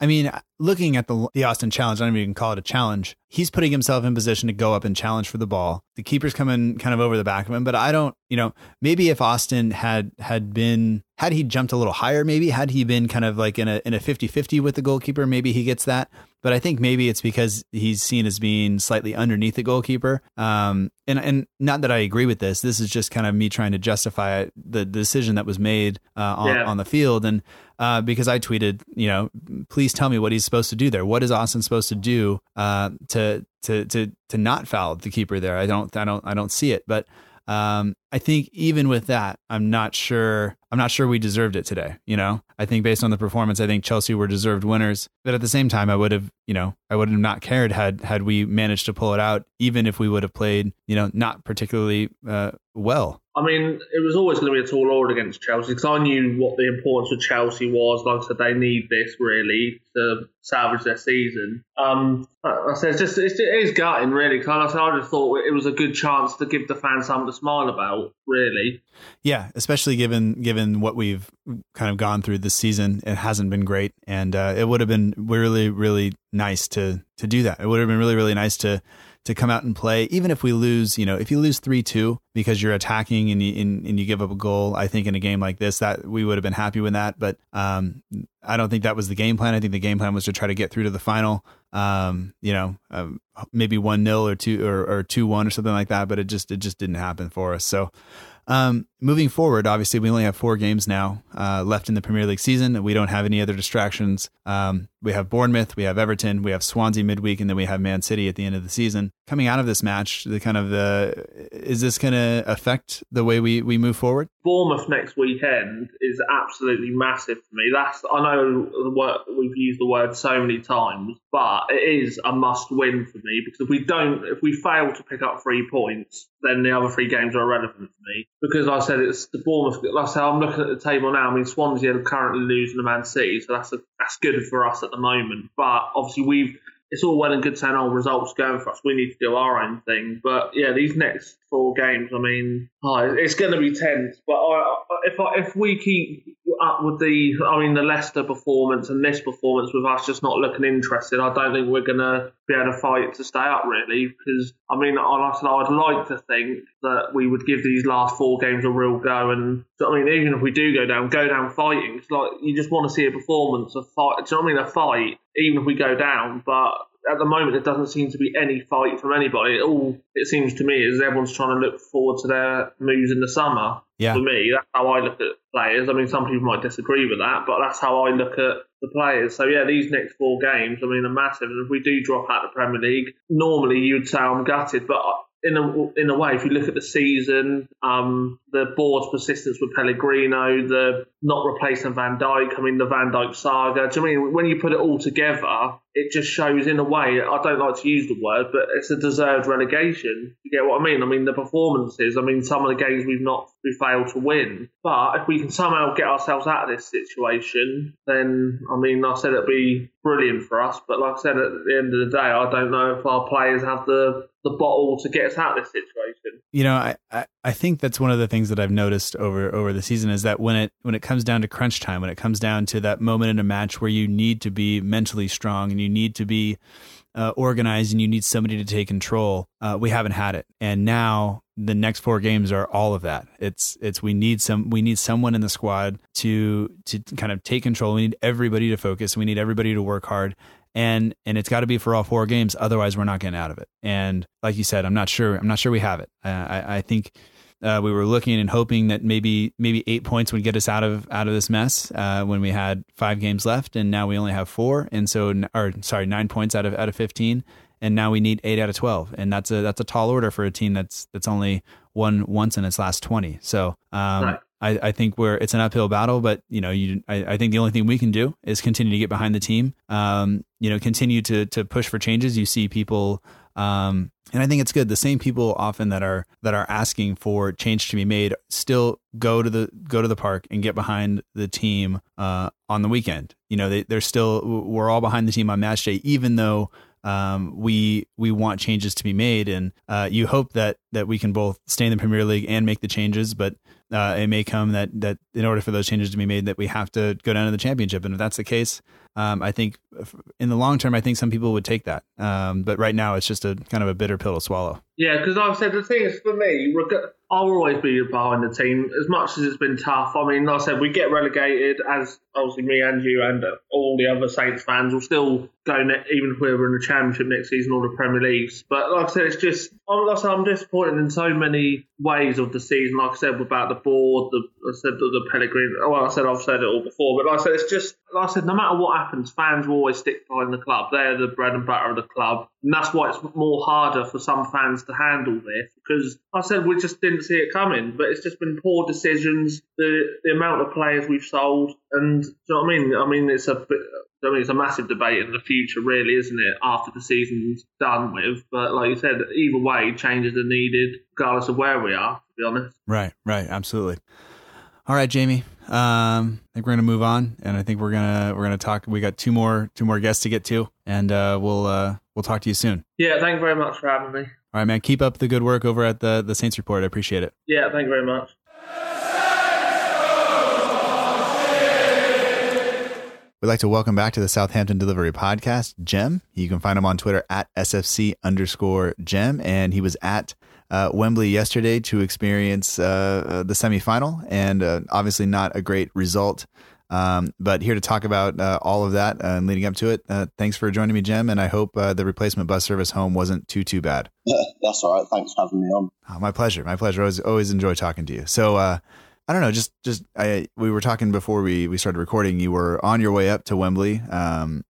I mean, looking at the the Austin challenge, I don't even call it a challenge. He's putting himself in position to go up and challenge for the ball. The keeper's coming kind of over the back of him, but I don't, you know, maybe if Austin had had been, had he jumped a little higher, maybe had he been kind of like in a in a fifty-fifty with the goalkeeper, maybe he gets that. But I think maybe it's because he's seen as being slightly underneath the goalkeeper. Um, and, and not that I agree with this. This is just kind of me trying to justify the, the decision that was made uh, on, yeah. on the field. And uh, because I tweeted, you know, please tell me what he's supposed to do there. What is Austin supposed to do uh, to to to to not foul the keeper there? I don't I don't I don't see it. But um, I think even with that, I'm not sure, I'm not sure we deserved it today. You know, I think based on the performance, I think Chelsea were deserved winners, but at the same time, I would have, you know, I would have not cared had, had we managed to pull it out, even if we would have played, you know, not particularly uh, well. I mean, it was always going to be a tall order against Chelsea because I knew what the importance of Chelsea was. Like I said, they need this really to salvage their season. Um, I said, it's just it's, it is gutting, really. Because I just thought it was a good chance to give the fans something to smile about, really. Yeah, especially given given what we've kind of gone through this season, it hasn't been great, and uh, it would have been really, really nice to to do that. It would have been really, really nice to. to come out and play, even if we lose, you know, if you lose three two because you're attacking and you, and, and you give up a goal, I think in a game like this that we would have been happy with that. But um, I don't think that was the game plan. I think the game plan was to try to get through to the final, um, you know, um, maybe one nil or two or, or two one or something like that. But it just, it just didn't happen for us. So um, moving forward, obviously we only have four games now uh, left in the Premier League season. We don't have any other distractions. Um, we have Bournemouth, we have Everton, we have Swansea midweek, and then we have Man City at the end of the season. Coming out of this match, the kind of the, is this going to affect the way we, we move forward? Bournemouth next weekend is absolutely massive for me. That's, I know the word, we've used the word so many times, but it is a must win for me because if we don't, if we fail to pick up three points, then the other three games are irrelevant for me because like I said, it's the Bournemouth. Like I said, I'm looking at the table now. I mean, Swansea are currently losing to Man City, so that's a, that's good for us at the moment. But obviously we've, it's all well and good saying, oh, results going for us. We need to do our own thing. But, yeah, these next four games, I mean, oh, it's going to be tense. But I, if I, if we keep up with the, I mean, the Leicester performance and this performance with us just not looking interested, I don't think we're going to be able to fight to stay up, really. Because, I mean, I said I'd like to think that we would give these last four games a real go. And, I mean, even if we do go down, go down fighting. It's like you just want to see a performance, a fight. Do you know what I mean? A fight. Even if we go down, but at the moment there doesn't seem to be any fight from anybody. It all it seems to me is everyone's trying to look forward to their moves in the summer. Yeah. For me, that's how I look at players. I mean, some people might disagree with that, but that's how I look at the players. So yeah, these next four games, I mean, are massive. And if we do drop out of the Premier League, normally you'd say I'm gutted, but in a in a way, if you look at the season, um, the board's persistence with Pellegrino, the not replacing Van Dijk, I mean, the Van Dijk saga. Do you know what I mean? When you put it all together, it just shows in a way, I don't like to use the word, but it's a deserved relegation. You get what I mean? I mean, the performances, I mean, some of the games we've not, we failed to win. But if we can somehow get ourselves out of this situation, then, I mean, I said it'd be brilliant for us. But like I said, at the end of the day, I don't know if our players have the, the bottle to get us out of this situation. You know, I, I, I think that's one of the things that I've noticed over, over the season is that when it, when it comes down to crunch time, when it comes down to that moment in a match where you need to be mentally strong and you need to be uh, organized and you need somebody to take control, uh, we haven't had it. And now the next four games are all of that. It's, it's, we need some, we need someone in the squad to, to kind of take control. We need everybody to focus. We need everybody to work hard. And, and it's got to be for all four games. Otherwise we're not getting out of it. And like you said, I'm not sure, I'm not sure we have it. Uh, I, I think uh, we were looking and hoping that maybe, maybe eight points would get us out of, out of this mess uh, when we had five games left, and now we only have four. And so, or sorry, nine points out of, out of fifteen. And now we need eight out of twelve. And that's a, that's a tall order for a team that's, that's only won once in its last twenty. So um, right. I, I think we're, it's an uphill battle, but you know, you, I, I think the only thing we can do is continue to get behind the team. Um, you know, continue to, to push for changes. You see people, um, and I think it's good. The same people often that are, that are asking for change to be made still go to the, go to the park and get behind the team uh, on the weekend. You know, they, they're still, we're all behind the team on match day, even though, Um, we we want changes to be made, and uh, you hope that that we can both stay in the Premier League and make the changes. But uh, it may come that that in order for those changes to be made, that we have to go down to the Championship. And if that's the case, um, I think in the long term, I think some people would take that. Um, but right now, it's just a kind of a bitter pill to swallow. Yeah, because I've said the thing is for me, I'll always be behind the team as much as it's been tough. I mean, like I said, we get relegated, as obviously me and you and all the other Saints fans will still go, ne- even if we're in the Championship next season or the Premier League. But like I said, it's just, like I said, I'm disappointed in so many ways of the season. Like I said, about the board, the, I said the, the Pellegrino. Well, I said I've said it all before, but like I said, it's just like I said, no matter what happens, fans will always stick behind the club. They're the bread and butter of the club. And that's why it's more harder for some fans to handle this, because like I said, we just didn't see it coming. But it's just been poor decisions, the the amount of players we've sold. And do you know what I mean? I mean, it's a bit... I mean, it's a massive debate in the future, really, isn't it, after the season's done with? But like you said, either way, changes are needed, regardless of where we are, to be honest. Right, right, absolutely. All right, Jamie, um, I think we're going to move on, and I think we're gonna we're gonna talk. We got two more two more guests to get to, and uh, we'll uh, we'll talk to you soon. Yeah, thank you very much for having me. All right, man, keep up the good work over at the the Saints Report. I appreciate it. Yeah, thank you very much. We'd like to welcome back to the Southampton Delivery Podcast, Jem. You can find him on Twitter at S F C underscore Jem. And he was at uh, Wembley yesterday to experience uh, the semifinal, and uh, obviously not a great result. Um, but here to talk about uh, all of that uh, and leading up to it. Uh, thanks for joining me, Jem. And I hope uh, the replacement bus service home wasn't too, too bad. Yeah, that's all right. Thanks for having me on. Oh, my pleasure. My pleasure. I always, always enjoy talking to you. So, uh, I don't know, just just I, we were talking before we, we started recording. You were on your way up to Wembley, um,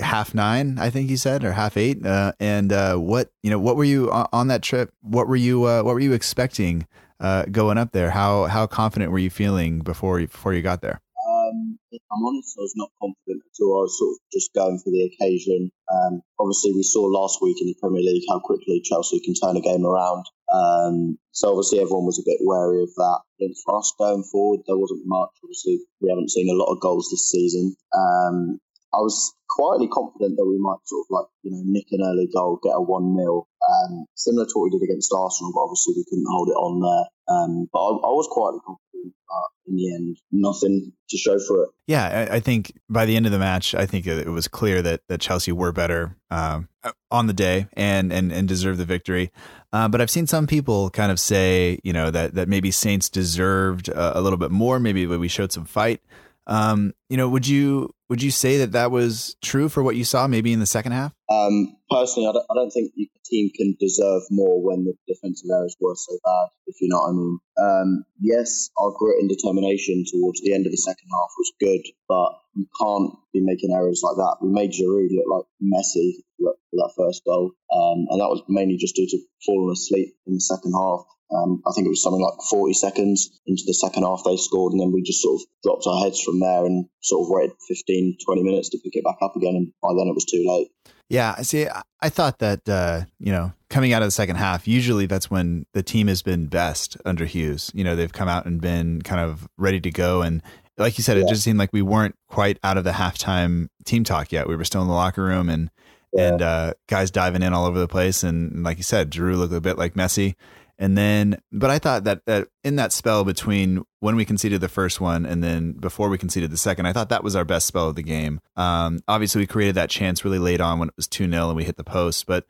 half nine, I think you said, or half eight. Uh, and uh, what you know, what were you on that trip? What were you uh, what were you expecting uh, going up there? How how confident were you feeling before you, before you got there? Um, if I'm honest, I was not confident at all. I was sort of just going for the occasion. Um, obviously, we saw last week in the Premier League how quickly Chelsea can turn a game around. Um, so obviously everyone was a bit wary of that. And for us going forward, there wasn't much. Obviously, we haven't seen a lot of goals this season. Um, I was quietly confident that we might sort of like, you know, nick an early goal, get a one nil, um, similar to what we did against Arsenal, but obviously we couldn't hold it on there. Um, but I, I was quietly confident, but in the end, nothing to show for it. Yeah, I, I think by the end of the match, I think it was clear that, that Chelsea were better um, on the day and, and, and deserved the victory. Uh, but I've seen some people kind of say, you know, that, that maybe Saints deserved a, a little bit more. Maybe we showed some fight. Um, you know, would you would you say that that was true for what you saw maybe in the second half? Um, personally, I don't, I don't think the team can deserve more when the defensive errors were so bad, if you know what I mean. Um, yes, our grit and determination towards the end of the second half was good, but you can't be making errors like that. We made Giroud look like Messi for that first goal, um, and that was mainly just due to falling asleep in the second half. Um, I think it was something like forty seconds into the second half they scored, and then we just sort of dropped our heads from there and sort of waited fifteen, twenty minutes to pick it back up again, and by then it was too late. Yeah, see, I thought that, uh, you know, coming out of the second half, usually that's when the team has been best under Hughes. You know, they've come out and been kind of ready to go. And like you said, yeah. It just seemed like we weren't quite out of the halftime team talk yet. We were still in the locker room and yeah. and uh, guys diving in all over the place. And like you said, Giroud looked a bit like Messi. And then, but I thought that, that in that spell between when we conceded the first one and then before we conceded the second, I thought that was our best spell of the game. Um, obviously, we created that chance really late on when it was two nil and we hit the post. But,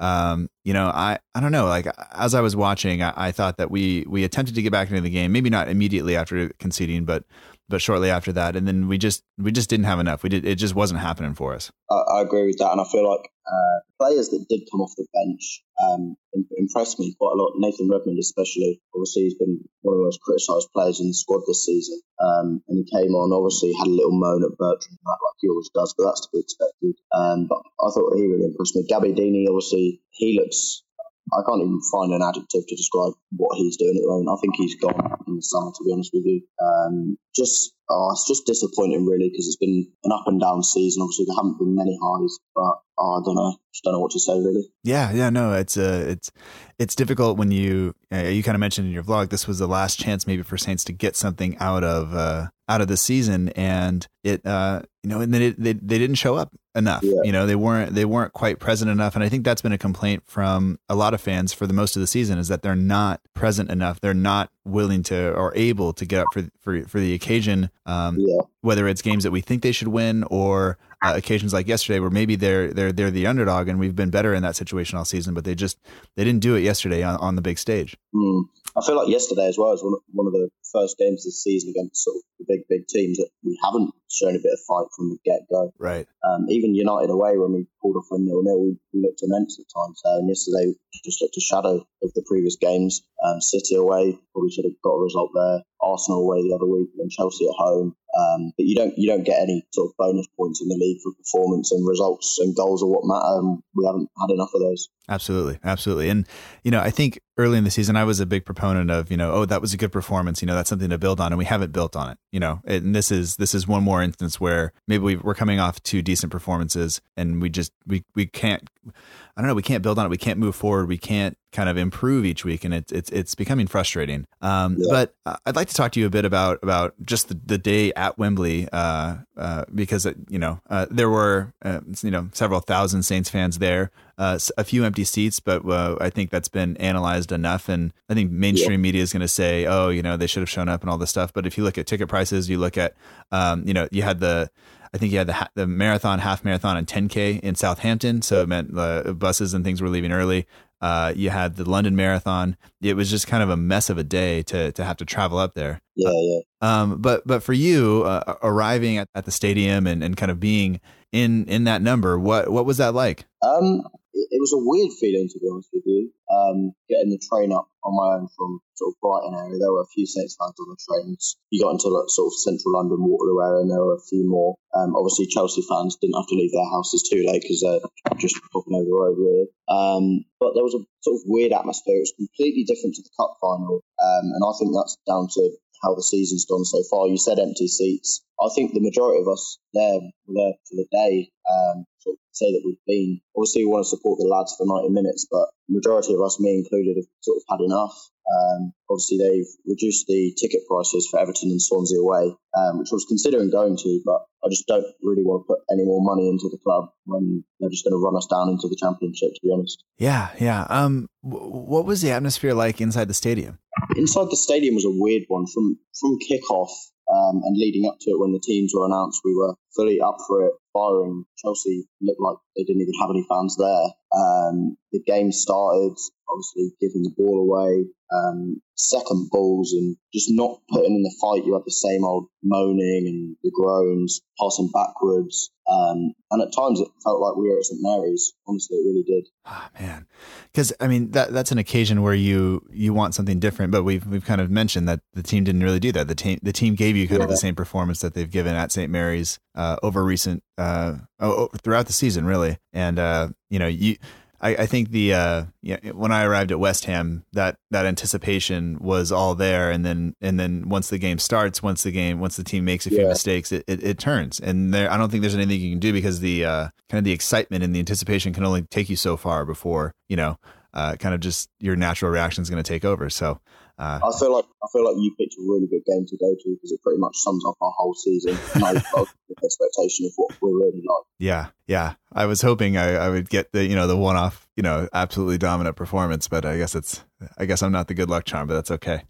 um, you know, I, I don't know, like as I was watching, I, I thought that we we attempted to get back into the game, maybe not immediately after conceding, but but shortly after that. And then we just we just didn't have enough. We did. It just wasn't happening for us. I, I agree with that. And I feel like uh, players that did come off the bench um, impressed me quite a lot. Nathan Redmond, especially. Obviously, he's been one of the most criticised players in the squad this season. Um, and he came on, obviously had a little moan at Bertrand, like he always does, but that's to be expected. Um, but I thought he really impressed me. Gabbiadini, obviously, he looks... I can't even find an adjective to describe what he's doing at the moment. I think he's gone in the summer, to be honest with you. Um, just, oh, it's just disappointing, really, because it's been an up and down season. Obviously, there haven't been many highs, but oh, I don't know. Just don't know what to say, really. Yeah, yeah, no, it's uh, it's it's difficult when you uh, you kind of mentioned in your vlog this was the last chance maybe for Saints to get something out of uh, out of the season, and it uh, you know, and then it, they they didn't show up enough. Yeah. You know, they weren't they weren't quite present enough, and I think that's been a complaint from a lot of fans for the most of the season, is that they're not present enough. They're not willing to or able to get up for for for the occasion, um, yeah. whether it's games that we think they should win or uh, occasions like yesterday where maybe they're they're they're the underdog and we've been better in that situation all season, but they just they didn't do it yesterday on, on the big stage. Mm. I feel like yesterday as well is one of, one of the first games this season against sort of the big, big teams that we haven't shown a bit of fight from the get-go. Right. Um, even United away, when we pulled off a nil-nil, we, we looked immense at times there. And yesterday, we just looked a shadow of the previous games. Um, City away, probably should have got a result there. Arsenal away the other week and Chelsea at home. Um, but you don't you don't get any sort of bonus points in the league for performance, and results and goals are what matter, and we haven't had enough of those. Absolutely, absolutely. And, you know, I think early in the season I was a big proponent of, you know, oh, that was a good performance, you know, that's something to build on, and we haven't built on it, you know. And this is this is one more instance where maybe we, we're coming off two decent performances and we just, we, we can't, I don't know, we can't build on it, we can't move forward, we can't kind of improve each week, and it's it's it's becoming frustrating. Um, yeah. But I'd like to talk to you a bit about, about just the, the day at Wembley, uh, uh, because, you know, uh, there were, uh, you know, several thousand Saints fans there, uh, a few empty seats, but uh, I think that's been analyzed enough. And I think mainstream yeah. media is going to say, oh, you know, they should have shown up and all this stuff. But if you look at ticket prices, you look at, um, you know, you had the, I think you had the the marathon, half marathon and ten K in Southampton. So it meant uh, buses and things were leaving early. Uh, you had the London Marathon. It was just kind of a mess of a day to to have to travel up there. Yeah, yeah. Um, but but for you, uh, arriving at, at the stadium and, and kind of being in in that number, what what was that like? Um, it was a weird feeling, to be honest with you. Um, getting the train up on my own from sort of Brighton area, there were a few Saints fans on the trains. You got into like, sort of central London, Waterloo area, and there were a few more. Um, obviously, Chelsea fans didn't have to leave their houses too late because they're just popping over the road, really. Um, but there was a sort of weird atmosphere. It was completely different to the Cup final, um, and I think that's down to how the season's gone so far. You said empty seats. I think the majority of us there were there for the day. Um, sort of say that we've been. Obviously, we want to support the lads for ninety minutes, but the majority of us, me included, have sort of had enough. Um, obviously, they've reduced the ticket prices for Everton and Swansea away, um, which I was considering going to, but I just don't really want to put any more money into the club when they're just going to run us down into the Championship, to be honest. Yeah, yeah. Um, w- what was the atmosphere like inside the stadium? Inside the stadium was a weird one. From from kickoff um, and leading up to it, when the teams were announced, we were fully up for it. Firing Chelsea looked like they didn't even have any fans there. Um, the game started, obviously giving the ball away, um, second balls, and just not putting in the fight. You had the same old moaning and the groans, passing backwards. Um, and at times it felt like we were at Saint Mary's. Honestly, it really did. Ah, oh, man. Because, I mean, that that's an occasion where you you want something different, but we've we've kind of mentioned that the team didn't really do that. The team the team gave you kind yeah. of the same performance that they've given at Saint Mary's uh, over recent, uh, oh, throughout the season, really. And, uh, you know, you... I, I think the uh, yeah, when I arrived at West Ham, that, that anticipation was all there, and then and then once the game starts, once the game, once the team makes a few yeah. mistakes, it, it, it turns, and there I don't think there's anything you can do, because the uh, kind of the excitement and the anticipation can only take you so far before, you know, uh, kind of just your natural reaction is going to take over. So uh, I feel like I feel like you picked a really good game to go to, because it pretty much sums up our whole season. No expectation of what we're really like. Yeah. Yeah, I was hoping I, I would get the, you know, the one off, you know, absolutely dominant performance, but I guess it's, I guess I'm not the good luck charm, but that's okay.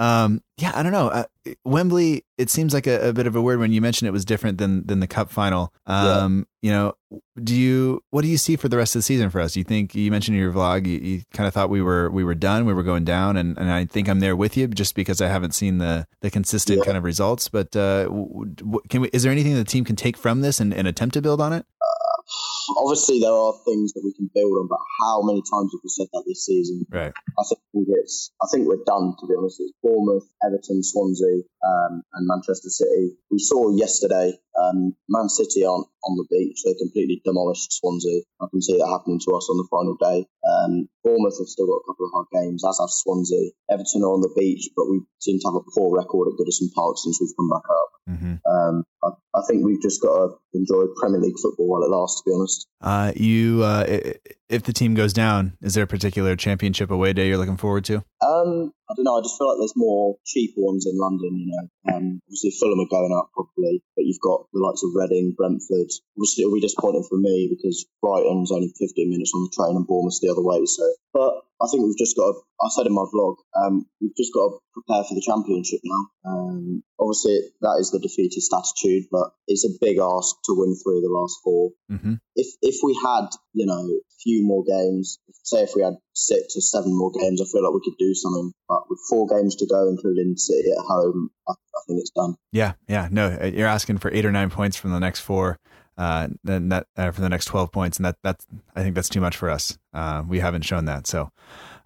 Um, yeah, I don't know. Uh, Wembley, it seems like a, a bit of a weird one. You mentioned it was different than, than the Cup final. Um, yeah. You know, do you, what do you see for the rest of the season for us? Do you think, you mentioned in your vlog, you, you kind of thought we were, we were done, we were going down, and, and I think I'm there with you, just because I haven't seen the, the consistent yeah. kind of results, but, uh, can we, is there anything the team can take from this and, and attempt to build on it? Obviously, there are things that we can build on, but how many times have we said that this season? Right. I think it's. I think we're done, to be honest. It's Bournemouth, Everton, Swansea, um, and Manchester City. We saw yesterday, um, Man City aren't on the beach. They completely demolished Swansea. I can see that happening to us on the final day. Um, Bournemouth have still got a couple of hard games, as have Swansea. Everton are on the beach, but we seem to have a poor record at Goodison Park since we've come back up. Mm-hmm. Um, I, I think we've just got to enjoy Premier League football while it lasts, to be honest. Uh, you, uh, if the team goes down, is there a particular Championship away day you're looking forward to? Um, I don't know. I just feel like there's more cheap ones in London, you know. Um, obviously, Fulham are going up probably, but you've got the likes of Reading, Brentford. Obviously, it'll be disappointing for me because Brighton's only fifteen minutes on the train and Bournemouth's the other way. So, but I think we've just got to, I said in my vlog, um, we've just got to prepare for the Championship now. Um, obviously, that is the defeatist attitude, but it's a big ask to win three of the last four. Mm-hmm. If if we had, you know, a few more games, say if we had six or seven more games, I feel like we could do something. But with four games to go, including City at home, I, I think it's done. Yeah, yeah. No, you're asking for eight or nine points from the next four. Uh, then that uh, for the next twelve points, and that that's I think that's too much for us. Um, we haven't shown that. So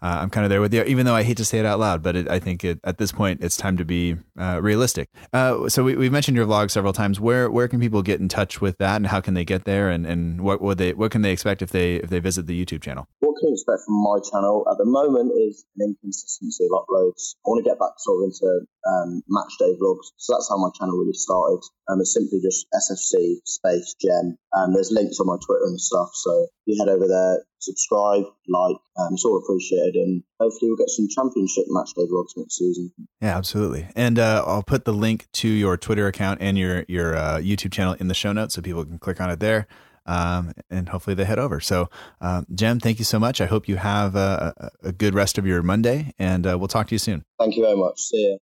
uh, I'm kind of there with you, even though I hate to say it out loud, but it, I think it, at this point it's time to be uh, realistic. Uh, so we, we've mentioned your vlog several times. Where where can people get in touch with that, and how can they get there, and, and what will they what can they expect if they if they visit the YouTube channel? What can you expect from my channel at the moment is an inconsistency of uploads. I want to get back sort of into um, match day vlogs, so that's how my channel really started. Um, it's simply just S F C space gem. Um, there's links on my Twitter and stuff, so you head over there, subscribe, like, um, it's all appreciated, and hopefully we'll get some championship match day vlogs next season. Yeah, absolutely. And uh, I'll put the link to your Twitter account and your, your uh, YouTube channel in the show notes so people can click on it there. Um, and hopefully they head over. So, um, Jem, thank you so much. I hope you have a, a good rest of your Monday, and uh, we'll talk to you soon. Thank you very much. See you.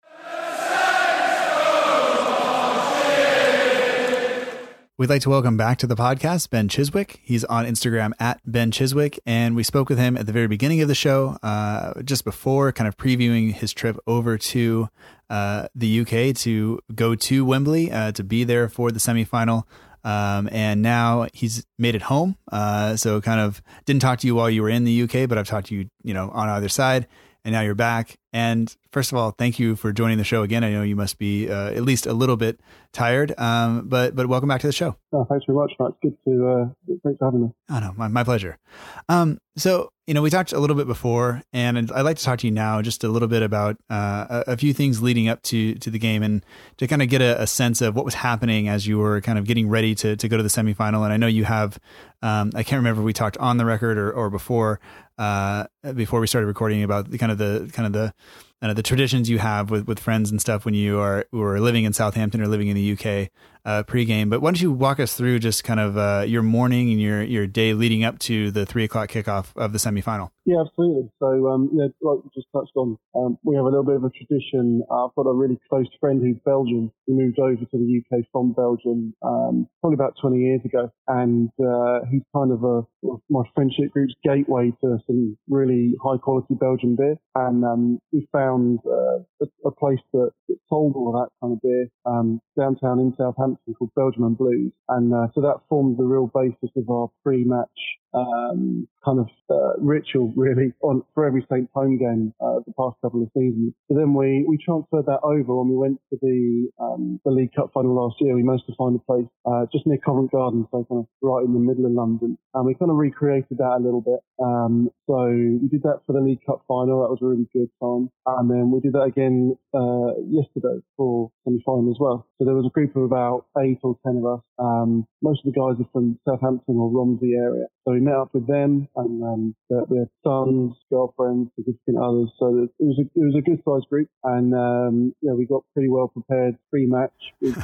We'd like to welcome back to the podcast Ben Chiswick. He's on Instagram at Ben Chiswick, and we spoke with him at the very beginning of the show, uh, just before kind of previewing his trip over to uh, the U K to go to Wembley uh, to be there for the semifinal. Um, and now he's made it home. Uh, so kind of didn't talk to you while you were in the U K, but I've talked to you, you know, on either side. And now you're back. And first of all, thank you for joining the show again. I know you must be uh, at least a little bit tired, um, but but welcome back to the show. Oh, thanks very much, Matt. It's good to uh, thanks for having me. Oh no, my my pleasure. Um, so you know, we talked a little bit before, and I'd like to talk to you now just a little bit about uh, a, a few things leading up to to the game, and to kind of get a, a sense of what was happening as you were kind of getting ready to to go to the semifinal. And I know you have. Um, I can't remember if we talked on the record or or before. Uh, before we started recording about the kind of the kind of the uh, the traditions you have with, with friends and stuff when you are were living in Southampton or living in the U K uh, pregame. But why don't you walk us through just kind of uh, your morning and your, your day leading up to the three o'clock kickoff of the semifinal? Yeah, absolutely. So um, yeah, like we just touched on, um, we have a little bit of a tradition. I've got a really close friend who's Belgian. He moved over to the U K from Belgium um, probably about twenty years ago, and uh, he's kind of a my friendship group's gateway to some really high quality Belgian beer, and um, we found uh, a, a place that, that sold all that kind of beer um, downtown in Southampton called Belgium and Blues, and uh, so that formed the real basis of our pre-match um, kind of uh, ritual, really, on for every Saints home game uh, the past couple of seasons. So then we, we transferred that over when we went to the um, the League Cup final last year. We managed to find a place uh, just near Covent Garden, so kind of right in the middle of London, and we kind of recreated that a little bit. Um, so we did that for the League Cup final. That was a really good time, and then we did that again uh, yesterday for semi-final as well. So there was a group of about eight or ten of us. Um, most of the guys are from Southampton or Romsey area, so we met up with them, and um, their sons, girlfriends, significant others. So it was a it was a good sized group, and um, yeah, we got pretty well prepared pre-match with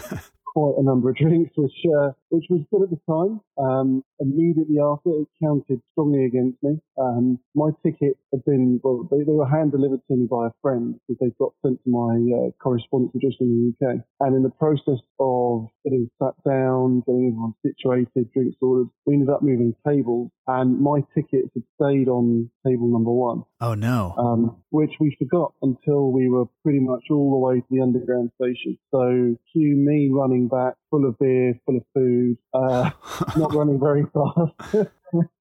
quite a number of drinks, which uh, which was good at the time. Um, immediately after, it counted strongly against me. Um, my ticket had been well, they, they were hand delivered to me by a friend because they got sent to my uh, correspondent just in the U K. And in the process of getting sat down, getting everyone situated, drinks ordered, we ended up moving tables, and my tickets had stayed on table number one. Oh no! Um, which we forgot until we were pretty much all the way to the underground station. So cue me running back, full of beer, full of food, uh, not running very fast.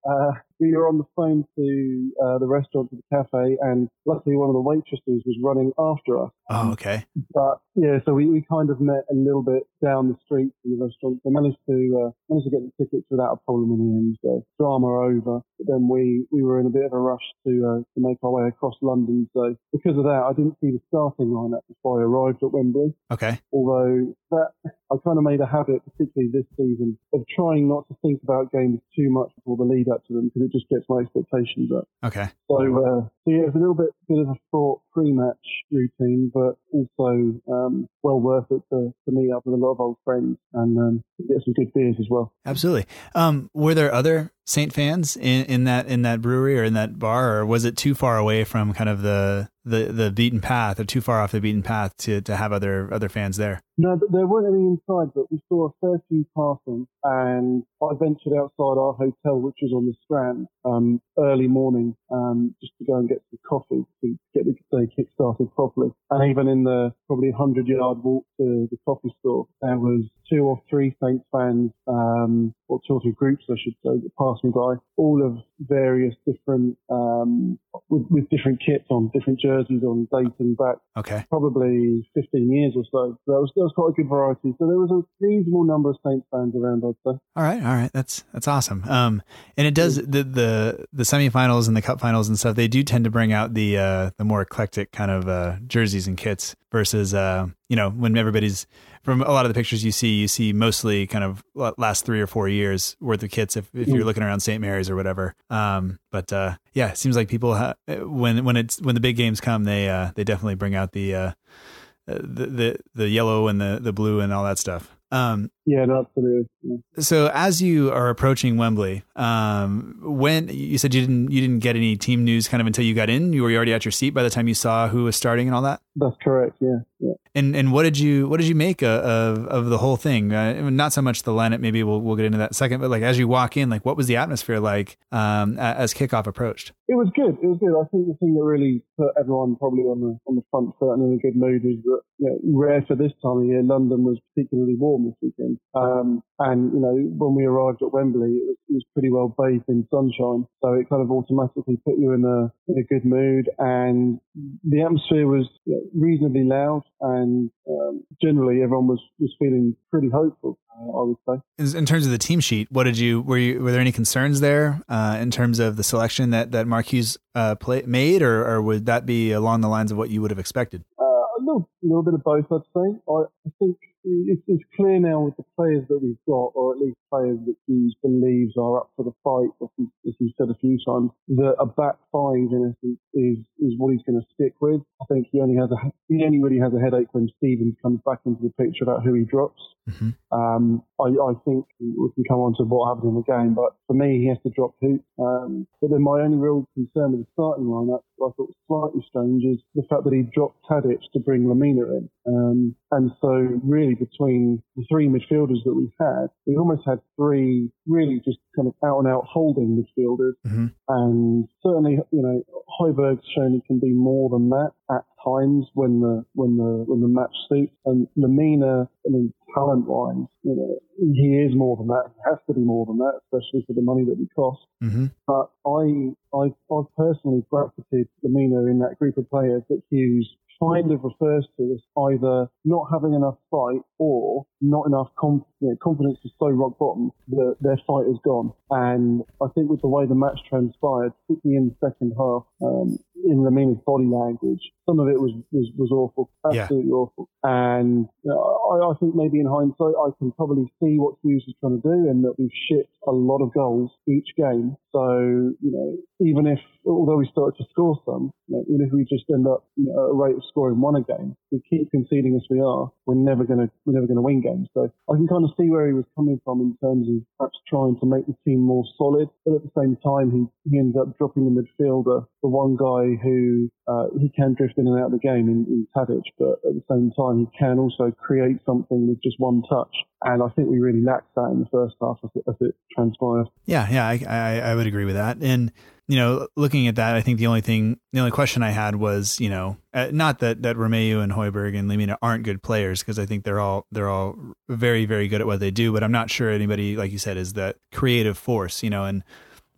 uh, we were on the phone to uh, the restaurant, to the cafe, and luckily one of the waitresses was running after us. Oh, okay. But yeah, so we, we kind of met a little bit down the street from the restaurant. So managed to uh, managed to get the tickets without a problem in the end. So drama over. But then we, we were in a bit of a rush to uh, to make our way across London. So because of that, I didn't see the starting lineup before I arrived at Wembley. Okay. Although that I kind of made a habit, particularly this season, of trying not to think about games too much before the lead up to them, because it just gets my expectations up. Okay. So, uh, so yeah, it was a little bit, bit of a fraught pre-match routine, but also um, well worth it to, to meet up with a lot of old friends and um, get some good beers as well. Absolutely. Um, were there other Saint fans in, in that in that brewery or in that bar, or was it too far away from kind of the the, the beaten path, or too far off the beaten path to, to have other other fans there? No, there weren't any inside, but we saw a fair few passing, and I ventured outside our hotel, which was on the Strand, um, early morning, um, just to go and get some coffee to get the day kick-started properly. And even in the probably one hundred-yard walk to the coffee store, there was two or three Saints fans, um, or two or three groups, I should say, that passed me by, all of various different, um, with, with different kits on, different jerseys on, dating back okay. probably fifteen years or so. That was, that was quite a good variety. So there was a reasonable number of Saints fans around, I'd say. All right, all right, that's that's awesome. Um, and it does the the the semifinals and the cup finals and stuff. They do tend to bring out the uh, the more eclectic kind of uh, jerseys and kits versus uh, you know, when everybody's. From a lot of the pictures you see, you see mostly kind of last three or four years worth of kits if, if you're looking around Saint Mary's or whatever. Um, but uh, yeah, it seems like people ha- when when it's when the big games come, they uh, they definitely bring out the uh, the, the the yellow and the, the blue and all that stuff. Um, yeah, no, absolutely. Yeah. So as you are approaching Wembley, um, when you said you didn't you didn't get any team news kind of until you got in, you were already at your seat by the time you saw who was starting and all that? That's correct. Yeah. yeah. And and what did you what did you make of of the whole thing? Uh, not so much the lineup. Maybe we'll we'll get into that in a second. But like as you walk in, like what was the atmosphere like um, as kickoff approached? It was good. It was good. I think the thing that really put everyone probably on the on the front foot and in a good mood is that, you know, rare for this time of year, London was particularly warm this weekend. Um, and, you know, when we arrived at Wembley, it was, it was pretty well bathed in sunshine. So it kind of automatically put you in a in a good mood. And the atmosphere was, you know, reasonably loud. And um, generally, everyone was, was feeling pretty hopeful, uh, I would say. In terms of the team sheet, what did you were you were there any concerns there uh, in terms of the selection that, that Mark Hughes uh, play, made? Or, or would that be along the lines of what you would have expected? Uh, a little, little bit of both, I'd say. I, I think... It's clear now with the players that we've got, or at least players that Hughes believes are up for the fight, as he's said a few times, that a back five in essence is, is what he's going to stick with. I think he only has a he only really has a headache when Stevens comes back into the picture about who he drops. Mm-hmm. Um, I, I think we can come on to what happened in the game, but for me, he has to drop Hoot. Um, but then my only real concern with the starting lineup, I thought slightly strange, is the fact that he dropped Tadic to bring Lemina in. Um, and so really between the three midfielders that we had, we almost had three really just kind of out and out holding midfielders. Mm-hmm. And certainly, you know, Højbjerg's shown he can be more than that at times when the when the when the match suits. And Lemina, I mean, talent wise, you know, he is more than that. He has to be more than that, especially for the money that he costs. Mm-hmm. But I I I've personally gravitated Lemina in that group of players that Hughes kind of refers to as either not having enough fight or not enough confidence. You know, confidence is so rock bottom that their fight is gone. And I think with the way the match transpired, particularly in the second half, um, in Lemina's body language, some of it was was, was awful, absolutely yeah. awful. And you know, I, I think maybe in hindsight, I can probably see what Hughes is trying to do and that we've shipped a lot of goals each game. So, you know, even if, although we started to score some, you know, even if we just end up, you know, at a rate of scoring one a game, we keep conceding as we are, we're never going to we're never going to win games. So I can kind of see where he was coming from in terms of perhaps trying to make the team more solid, but at the same time, he, he ends up dropping the midfielder, the one guy who uh, he can drift in and out of the game in, in Tadic, but at the same time, he can also create something with just one touch. And I think we really lacked that in the first half as it, as it transpired. Yeah, yeah, I, I, I would agree with that. And you know, looking at that, I think the only thing, the only question I had was, you know, uh, not that, that Romeu and Højbjerg and Lemina aren't good players, because I think they're all they're all very, very good at what they do. But I'm not sure anybody, like you said, is that creative force, you know, and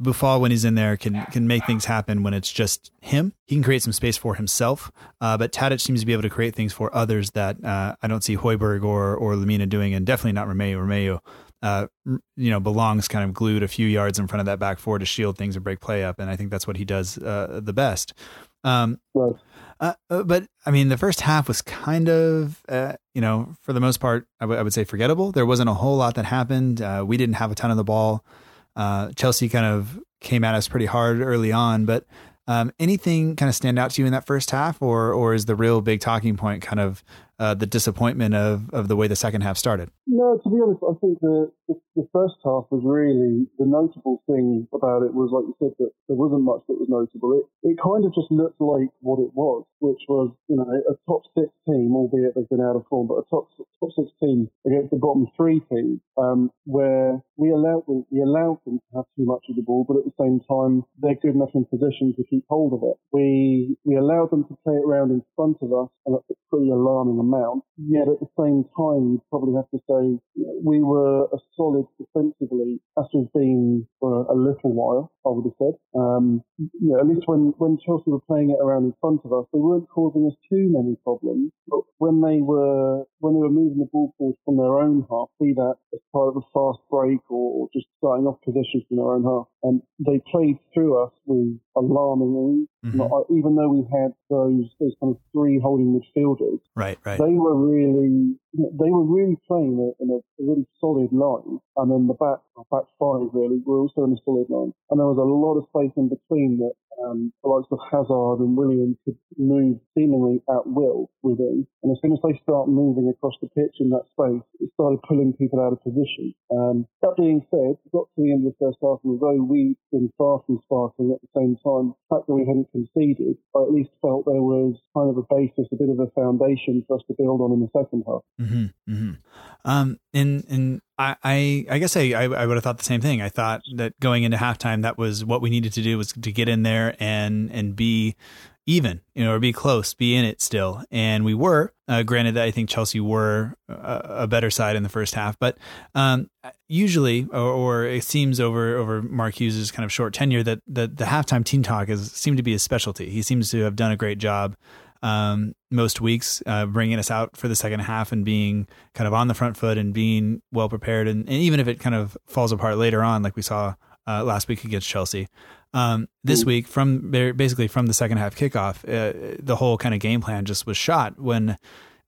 Buffal, when he's in there, can can make things happen when it's just him. He can create some space for himself, uh, but Tadic seems to be able to create things for others that uh, I don't see Højbjerg or, or Lemina doing, and definitely not Romeu. Romeu, uh, you know, belongs kind of glued a few yards in front of that back four to shield things and break play up, and I think that's what he does uh, the best. Um, right. uh, but I mean, the first half was kind of, uh, you know, for the most part, I, w- I would say forgettable. There wasn't a whole lot that happened. Uh, we didn't have a ton of the ball. Uh, Chelsea kind of came at us pretty hard early on, but um, anything kind of stand out to you in that first half, or or is the real big talking point kind of uh, the disappointment of, of the way the second half started? No, to be honest, I think the, the, the first half was really the notable thing about it was, like you said, that there wasn't much that was notable. It, it kind of just looked like what it was, which was, you know, a top six team, albeit they've been out of form, but a top top six team against the bottom three team, um, where we allowed them, we allowed them to have too much of the ball, but at the same time they're good enough in position to keep hold of it. We we allowed them to play it around in front of us, and that's a pretty alarming Mount. Yet at the same time, you'd probably have to say we were as solid defensively as we've been for a little while, I would have said. Um, you know, at least when, when Chelsea were playing it around in front of us, they weren't causing us too many problems. But when they were when they were moving the ball forward from their own half, be that as part of a fast break or, or just starting off possession from their own half, and they played through us with alarming ease. Mm-hmm. Not, even though we had those those kind of three holding midfielders, right, right, they were really they were really playing in a, a really solid line, and then the back back five really were also in a solid line, and there was a lot of space in between that. Um, the likes of Hazard and Williams could move seemingly at will within. And as soon as they start moving across the pitch in that space, it started pulling people out of position. Um, that being said, we got to the end of the first half, and although we'd been far from sparking at the same time, the fact that we hadn't conceded, I at least felt there was kind of a basis, a bit of a foundation for us to build on in the second half. Mm-hmm, mm-hmm. Um, and, and I, I, I guess I, I would have thought the same thing. I thought that going into halftime, that was what we needed to do, was to get in there and, and be even, you know, or be close, be in it still. And we were, uh, granted that I think Chelsea were a, a better side in the first half, but, um, usually, or, or it seems over, over Mark Hughes's kind of short tenure that, that the halftime team talk is seemed to be his specialty. He seems to have done a great job, um, most weeks, uh, bringing us out for the second half and being kind of on the front foot and being well prepared. And, and even if it kind of falls apart later on, like we saw, uh, last week against Chelsea, um, this week from basically from the second half kickoff, uh, the whole kind of game plan just was shot when,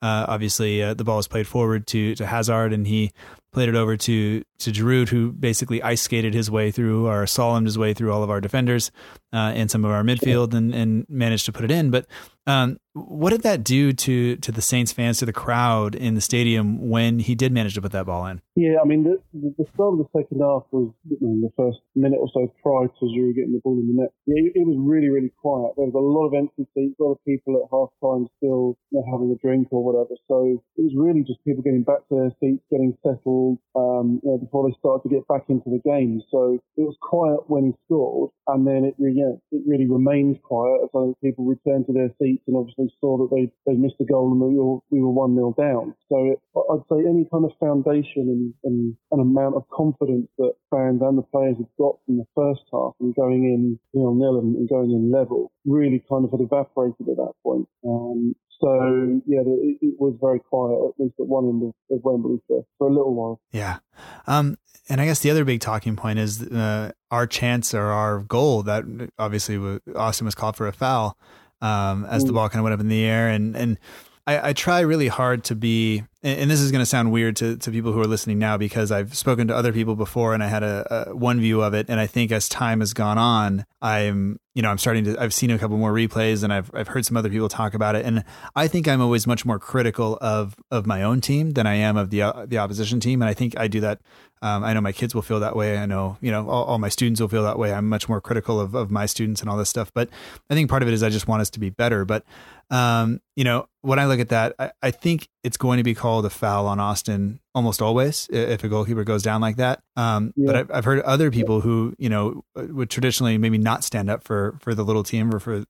uh, obviously, uh, the ball was played forward to, to Hazard, and he played it over to, to Giroud, who basically ice skated his way through or slalomed his way through all of our defenders, uh, and some of our midfield, and, and managed to put it in. But, um, what did that do to, to the Saints fans, to the crowd in the stadium when he did manage to put that ball in? Yeah, I mean, the, the start of the second half was, you know, the first minute or so prior to Giroud getting the ball in the net. It, it was really, really quiet. There was a lot of empty seats, a lot of people at half time still, you know, having a drink or whatever. So it was really just people getting back to their seats, getting settled, um, you know, before they started to get back into the game. So it was quiet when he scored, and then it, you know, it really remained quiet as so people returned to their seats and obviously saw that they they missed a goal and we were, we were one nil down. So it, I'd say any kind of foundation and, and an amount of confidence that fans and the players have got from the first half and going in nil nil and, and going in level really kind of had evaporated at that point. Um, So, yeah, it, it was very quiet, at least at one end of, of Wembley for, for a little while. Yeah. Um, and I guess the other big talking point is uh, our chance or our goal that obviously was, Austin was called for a foul um, as mm. the ball kind of went up in the air. And, and I, I try really hard to be, and this is going to sound weird to, to people who are listening now because I've spoken to other people before and I had a, a one view of it. And I think as time has gone on, I'm, you know, I'm starting to, I've seen a couple more replays and I've, I've heard some other people talk about it. And I think I'm always much more critical of, of my own team than I am of the, uh, the opposition team. And I think I do that. Um, I know my kids will feel that way. I know, you know, all, all my students will feel that way. I'm much more critical of, of my students and all this stuff. But I think part of it is I just want us to be better. But, um, you know, when I look at that, I, I think it's going to be called a foul on Austin almost always if a goalkeeper goes down like that. Um, yeah. But I've, I've heard other people who, you know, would traditionally maybe not stand up for, for the little team or for,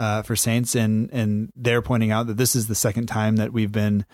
uh, for Saints. And, and they're pointing out that this is the second time that we've been,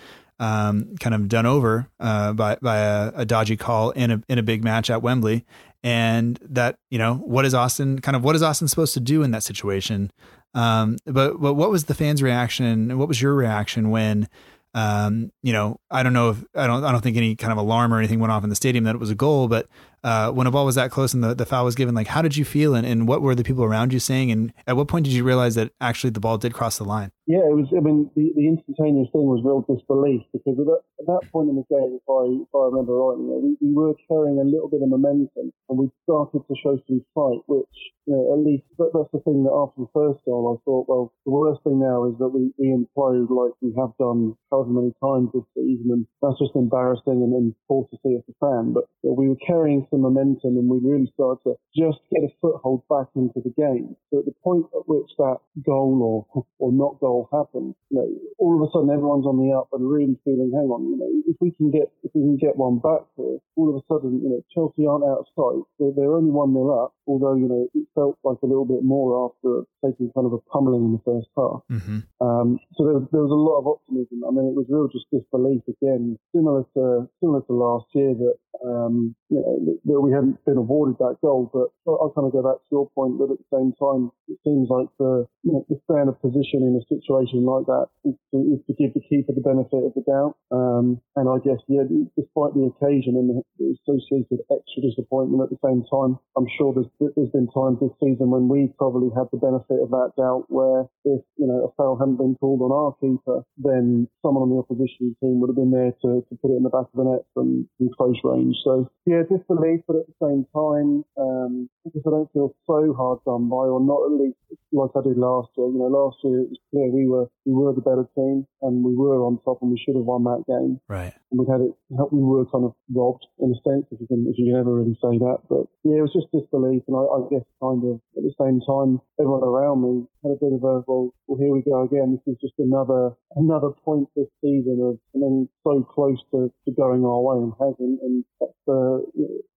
um, kind of done over, uh, by, by a, a dodgy call in a, in a big match at Wembley. And that, you know, what is Austin kind of, what is Austin supposed to do in that situation? Um, but, but what was the fans' reaction? What was your reaction when, Um, you know, I don't know if I don't I don't think any kind of alarm or anything went off in the stadium that it was a goal, but uh, when a ball was that close and the, the foul was given, like how did you feel and, and what were the people around you saying and at what point did you realize that actually the ball did cross the line? Yeah, it was I mean the, the instantaneous thing was real disbelief because at that, at that point in the game, if I if I remember right, you know, we, we were carrying a little bit of momentum and we started to show some fight, which you know, at least that, that's the thing that after the first goal I thought, well, the worst thing now is that we, we implode like we have done many times this season, and that's just embarrassing and, and poor to see as a fan. But you know, we were carrying some momentum and we really started to just get a foothold back into the game. So at the point at which that goal or or not goal happened, you know, all of a sudden everyone's on the up and really feeling, hang on, you know, if we can get if we can get one back here, all of a sudden, you know, Chelsea aren't out of sight. They're, they're only one nil up, although, you know, it felt like a little bit more after taking kind of a pummeling in the first half. Mm-hmm. Um, so there, there was a lot of optimism. I mean, it was real just disbelief again, similar to similar to last year that um, you know, that we hadn't been awarded that goal. But I'll kind of go back to your point that at the same time, it seems like the you know, the standard position in a situation like that is to, is to give the keeper the benefit of the doubt. Um, and I guess, yeah, despite the occasion and the associated extra disappointment at the same time, I'm sure there's, there's been times this season when we probably had the benefit of that doubt where if, you know, a foul hadn't been called on our keeper, then someone on the opposition team would have been there to, to put it in the back of the net from, from close range. So, yeah, disbelief, but at the same time, um, because I don't feel so hard done by, or not at least like I did last year. You know, last year it was clear we were we were the better team and we were on top and we should have won that game. Right. And we had it. We were kind of robbed in a sense, if you can if you can ever really say that. But yeah, it was just disbelief, and I, I guess kind of at the same time, everyone around me had a bit of a well, well here we go again. This is just another another point this season of and then so close to, to going our way and hasn't. And that's, uh,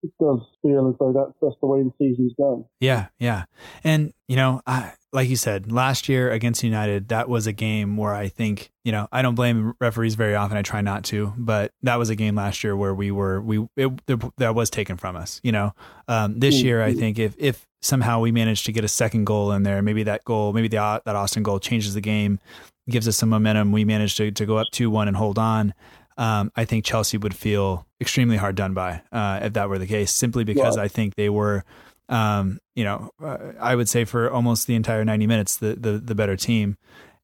it does feel as though that's that's the way the season's going. Yeah, yeah, and you know, I. Like you said, last year against United, that was a game where I think, you know, I don't blame referees very often. I try not to, but that was a game last year where we were, we, it, there, that was taken from us, you know, um, this year, I think if, if somehow we managed to get a second goal in there, maybe that goal, maybe the, that Austin goal changes the game, gives us some momentum. We managed to, to go up two one and hold on. Um, I think Chelsea would feel extremely hard done by, uh, if that were the case, simply because yeah. I think they were, Um, you know, uh, I would say for almost the entire ninety minutes, the the, the better team,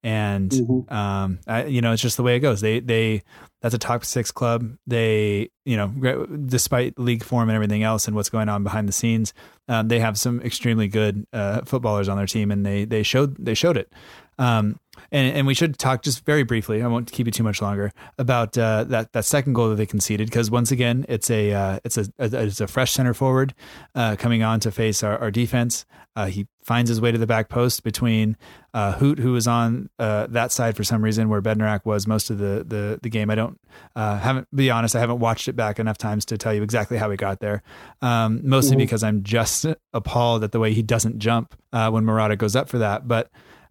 and mm-hmm. um, I, you know, it's just the way it goes. They they that's a top six club. They you know, despite league form and everything else and what's going on behind the scenes, um, they have some extremely good uh, footballers on their team, and they they showed they showed it. Um, and and we should talk just very briefly. I won't keep you too much longer about uh, that that second goal that they conceded, because once again it's a uh, it's a, a it's a fresh center forward uh, coming on to face our, our defense. Uh, he finds his way to the back post between uh, Hoot, who was on uh, that side for some reason where Bednarak was most of the the, the game. I don't uh, haven't be honest. I haven't watched it back enough times to tell you exactly how he got there. Um, mostly mm-hmm. because I'm just appalled at the way he doesn't jump uh, when Morata goes up for that, but.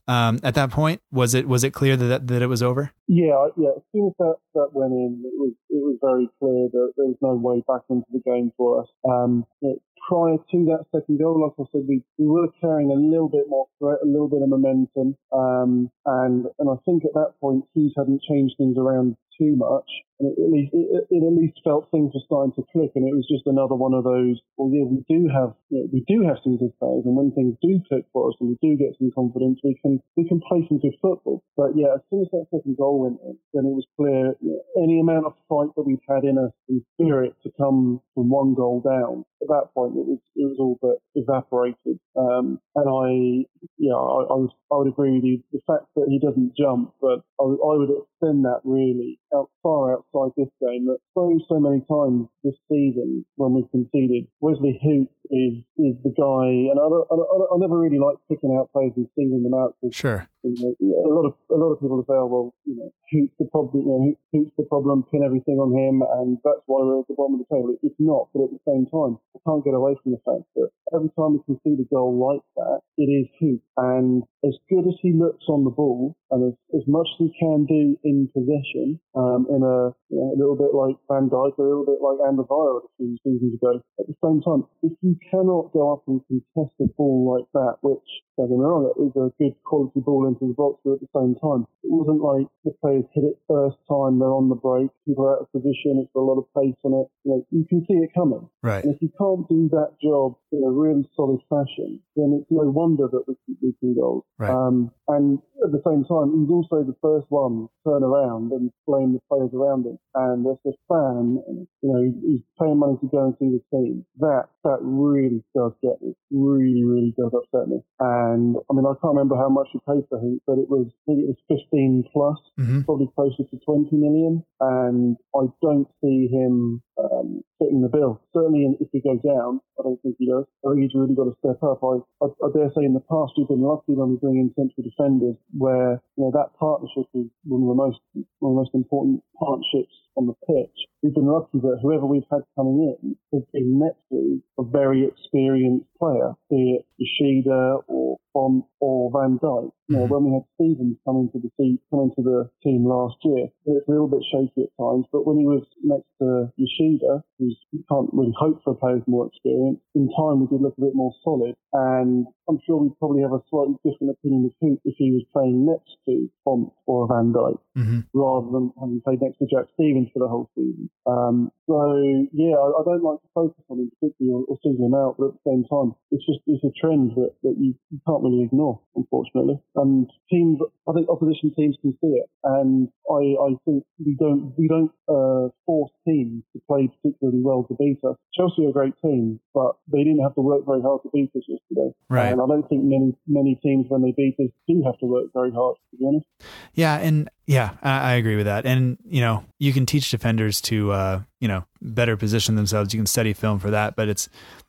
Um, at that point, was it was it clear that that it was over? Yeah, yeah. As soon as that, that went in, it was it was very clear that there was no way back into the game for us. Um, it, prior to that second goal, like I said, we, we were carrying a little bit more threat, a little bit of momentum, um, and and I think at that point Hughes hadn't changed things around too much. It at, least, it, it at least felt things were starting to click, and it was just another one of those. Well, yeah, we do have you know, we do have some good players, and when things do click for us, and we do get some confidence, we can we can play some good football. But yeah, as soon as that second goal went in, then it was clear you know, any amount of fight that we'd had in us and spirit to come from one goal down. At that point, it was it was all but evaporated. Um, and I yeah I, I would I would agree with you. The fact that he doesn't jump, but I, I would extend that really out far out. Like this game that so so many times this season when we've conceded, Wesley Hoot is is the guy, and I don't, I, don't, I never really like picking out players and singling them out. Sure, you know, a lot of a lot of people say, oh, well, you know, Hoot's the problem, you know, Hoot's the problem, pin everything on him, and that's why we're at the bottom of the table. It's not, but at the same time, I can't get away from the fact that every time we concede a goal like that, it is Hoot, and as good as he looks on the ball, and as, as much as he can do in possession, um, in a You know, a little bit like Van Dijk, a little bit like Andavira a few seasons ago. At the same time, if you cannot go up and contest a ball like that, which, don't get me wrong, it was a good quality ball into the box, but at the same time, it wasn't like the players hit it first time, they're on the break, people are out of position, it's got a lot of pace on it. You know, you can see it coming. Right. And if you can't do that job in a really solid fashion, then it's no wonder that we keep beating goals. Right. Um, and at the same time, he's also the first one to turn around and blame the players around him. And as a fan, you know, he's paying money to go and see the team. That that really does get me. Really, really does upset me. And I mean, I can't remember how much he paid for him, but it was I think it was fifteen plus, mm-hmm. probably closer to twenty million. And I don't see him um, fitting the bill. Certainly if he goes down, I don't think he does. I think he's really got to step up. I, I, I dare say in the past we've been lucky when we bring in central defenders where, you know, that partnership is one of the most, one of the most important partnerships on the pitch. We've been lucky that whoever we've had coming in has been next to a very experienced player, be it Yoshida or Font or Van Dijk. You know, when we had Stevens come into the seat, come into the team last year, it's a little bit shaky at times, but when he was next to Yoshida, who's, you can't really hope for players more experienced, in time we did look a bit more solid, and I'm sure we'd probably have a slightly different opinion of who, if he was playing next to Font or Van Dijk, mm-hmm. rather than having played next to Jack Stevens for the whole season. Um, so, yeah, I, I don't like to focus on him particularly or, or single him out, but at the same time, it's just it's a trend that, that you, you can't really ignore, unfortunately. And teams, I think opposition teams can see it, and I, I think we don't we don't uh, force teams to play particularly well to beat us. Chelsea are a great team, but they didn't have to work very hard to beat us yesterday. Right. And I don't think many many teams when they beat us do have to work very hard, to be honest. Yeah, and. Yeah, I agree with that. And, you know, you can teach defenders to, uh, you know, better position themselves. You can study film for that, but it's,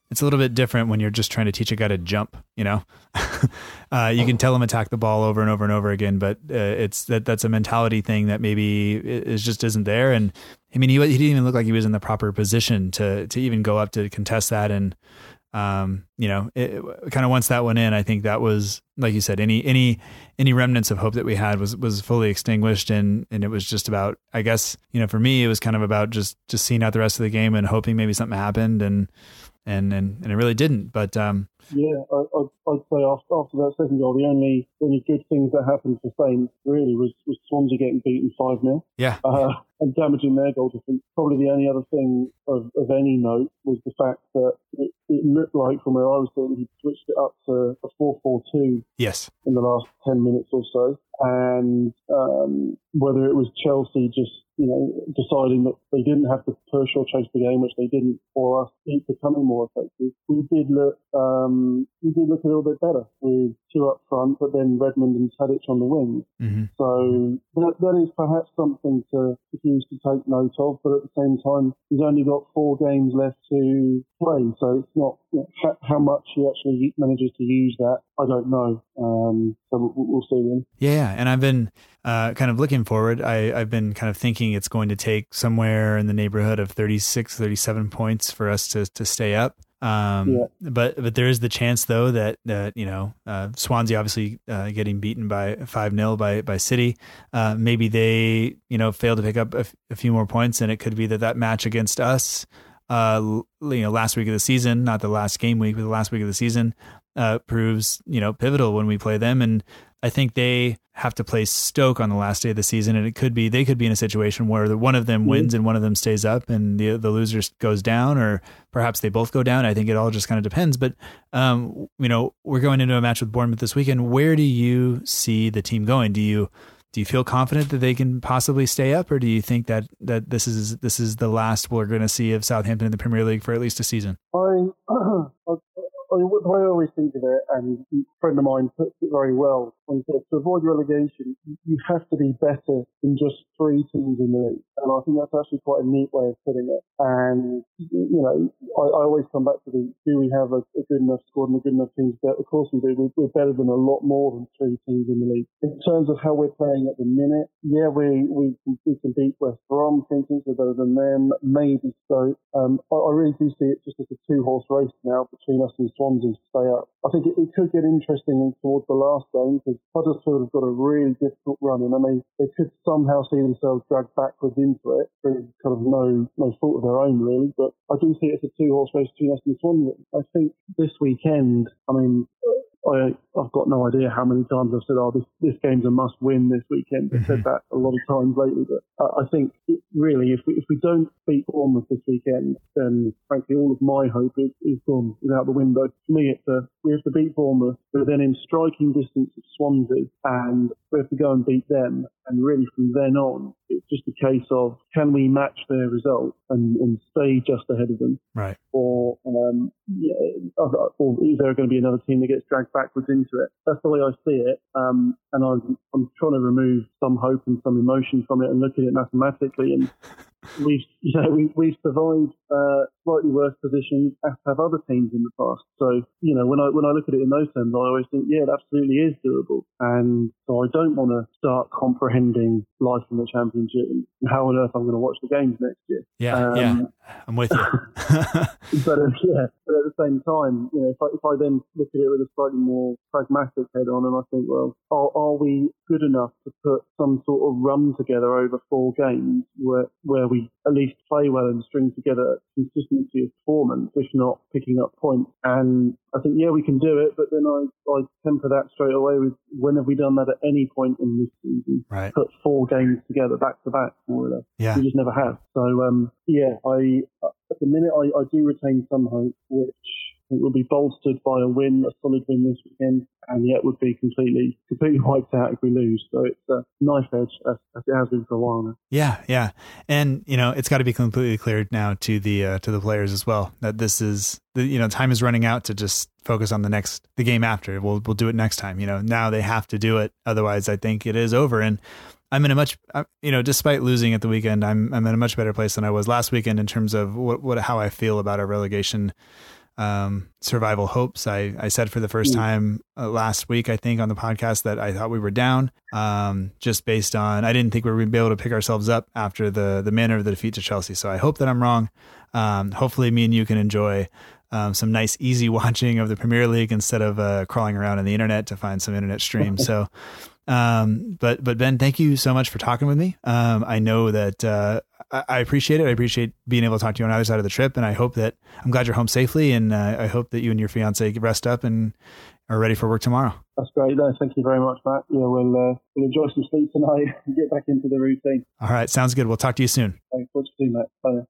it's a little bit different when you're just trying to teach a guy to jump, you know, uh, you can tell him attack the ball over and over and over again, but uh, it's that that's a mentality thing that maybe is just isn't there. And I mean, he, he didn't even look like he was in the proper position to, to even go up to contest that. And, Um, you know, it, it, kind of once that went in, I think that was, like you said, any, any, any remnants of hope that we had was, was fully extinguished. And, and it was just about, I guess, you know, for me, it was kind of about just, just seeing out the rest of the game and hoping maybe something happened and, and, and, and it really didn't. But, um, yeah, I, I'd, I'd say after, after that second goal, the only, only good things that happened for Saints really was, was Swansea getting beaten five nil. Yeah. Uh, and damaging their goal difference. Probably the only other thing of, of any note was the fact that it, it looked like from where I was sitting, he switched it up to a four four two yes. in the last ten minutes or so. And um, whether it was Chelsea just, you know, deciding that they didn't have to push or chase the game, which they didn't, or us becoming more effective, we did look um, we did look a little bit better with two up front, but then Redmond and Tadic on the wing. Mm-hmm. So that, that is perhaps something to, to use to take note of, but at the same time, he's only got four games left to play, so it's not, you know, how much he actually manages to use that, I don't know. Um, so we'll see then. Yeah, and I've been uh, kind of looking forward. I, I've been kind of thinking it's going to take somewhere in the neighborhood of thirty-six, thirty-seven points for us to, to stay up. Um, yeah. but, but there is the chance though that, that, you know, uh, Swansea obviously, uh, getting beaten by five nil by, by City, uh, maybe they, you know, fail to pick up a, f- a few more points, and it could be that that match against us, uh, you know, last week of the season, not the last game week, but the last week of the season, uh, proves, you know, pivotal when we play them. And I think they have to play Stoke on the last day of the season, and it could be, they could be in a situation where the, one of them wins and one of them stays up and the the loser goes down, or perhaps they both go down. I think it all just kind of depends, but um, you know, we're going into a match with Bournemouth this weekend. Where do you see the team going? Do you, do you feel confident that they can possibly stay up, or do you think that, that this is, this is the last we're going to see of Southampton in the Premier League for at least a season? I, uh, I The way I always think of it, and a friend of mine puts it very well, when he says to avoid relegation, you have to be better than just three teams in the league. And I think that's actually quite a neat way of putting it. And, you know, I, I always come back to the, do we have a, a good enough squad and a good enough team to bet? Of course we do. We're, we're better than a lot more than three teams in the league. In terms of how we're playing at the minute, yeah, we, we, we can beat West Brom, for instance, we're better than them, maybe so. Um, I, I really do see it just as a two-horse race now between us and Swansea to stay up. I think it, it could get interesting towards the last game, because Huddersfield have got a really difficult run, and I mean, they could somehow see themselves dragged backwards into it through kind of no no fault of their own, really. But I do see it's a two-horse race between us and Swansea. I think this weekend, I mean, I, I've got no idea how many times I've said, oh, this, this game's a must-win this weekend. I've said that a lot of times lately, but I, I think, it, really, if we if we don't beat Bournemouth this weekend, then, frankly, all of my hope is, is gone without the window. For me, it's a, we have to beat Bournemouth, but then in striking distance of Swansea, and we have to go and beat them. And really, from then on, it's just a case of, can we match their result and, and stay just ahead of them? Right. Or, um, yeah, or is there going to be another team that gets dragged backwards into it? That's the way I see it. Um, and I, I'm trying to remove some hope and some emotion from it and look at it mathematically. And we've, you know, we, we've survived uh, slightly worse positions as have other teams in the past. So, you know, when I when I look at it in those terms, I always think, yeah, it absolutely is doable. And so I don't want to start comprehending life in the Championship and how on earth I'm going to watch the games next year. Yeah, um, yeah, I'm with you. but, uh, yeah, but at the same time, you know, if I, if I then look at it with a slightly more pragmatic head on and I think, well, are, are we good enough to put some sort of run together over four games where where we at least play well and string together consistency of performance, if not picking up points? And I think, yeah, we can do it, but then I, I temper that straight away with, when have we done that at any point in this season? Right. Put four games together, back to back, more or less. Yeah. We just never have. So, um, yeah, I at the minute I, I do retain some hope, which it will be bolstered by a win, a solid win this weekend, and yet would be completely completely wiped out if we lose. So it's a knife edge, as, as it has been for a while now. Yeah, yeah, and you know it's got to be completely clear now to the uh, to the players as well that this is the, you know time is running out to just focus on the next the game after. We'll we'll do it next time. You know now they have to do it, otherwise I think it is over. And I'm in a much, you know, despite losing at the weekend, I'm I'm in a much better place than I was last weekend in terms of what what how I feel about our relegation. Um, survival hopes. I, I said for the first time uh, last week, I think on the podcast that I thought we were down, um, just based on, I didn't think we were going to be able to pick ourselves up after the, the manner of the defeat to Chelsea. So I hope that I'm wrong. Um, hopefully me and you can enjoy, um, some nice, easy watching of the Premier League instead of, uh, crawling around on the internet to find some internet stream. So, um, but, but Ben, thank you so much for talking with me. Um, I know that, uh, I appreciate it. I appreciate being able to talk to you on either side of the trip. And I hope that I'm glad you're home safely. And uh, I hope that you and your fiance rest up and are ready for work tomorrow. That's great. No, thank you very much, Matt. Yeah, we'll, uh, we'll enjoy some sleep tonight and get back into the routine. All right. Sounds good. We'll talk to you soon. Thanks. What you do, Matt. Bye.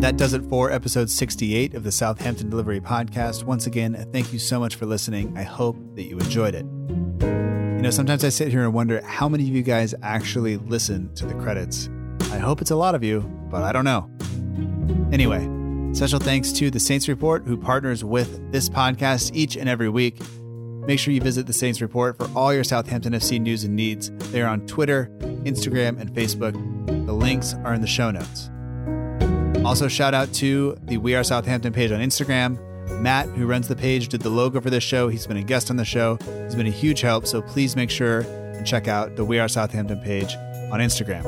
And that does it for episode sixty-eight of the Southampton Delivery Podcast. Once again, thank you so much for listening. I hope that you enjoyed it. You know, sometimes I sit here and wonder how many of you guys actually listen to the credits. I hope it's a lot of you, but I don't know. Anyway, special thanks to the Saints Report, who partners with this podcast each and every week. Make sure you visit the Saints Report for all your Southampton F C news and needs. They are on Twitter, Instagram, and Facebook. The links are in the show notes. Also, shout out to the We Are Southampton page on Instagram. Matt, who runs the page, did the logo for this show. He's been a guest on the show. He's been a huge help, so please make sure and check out the We Are Southampton page on Instagram.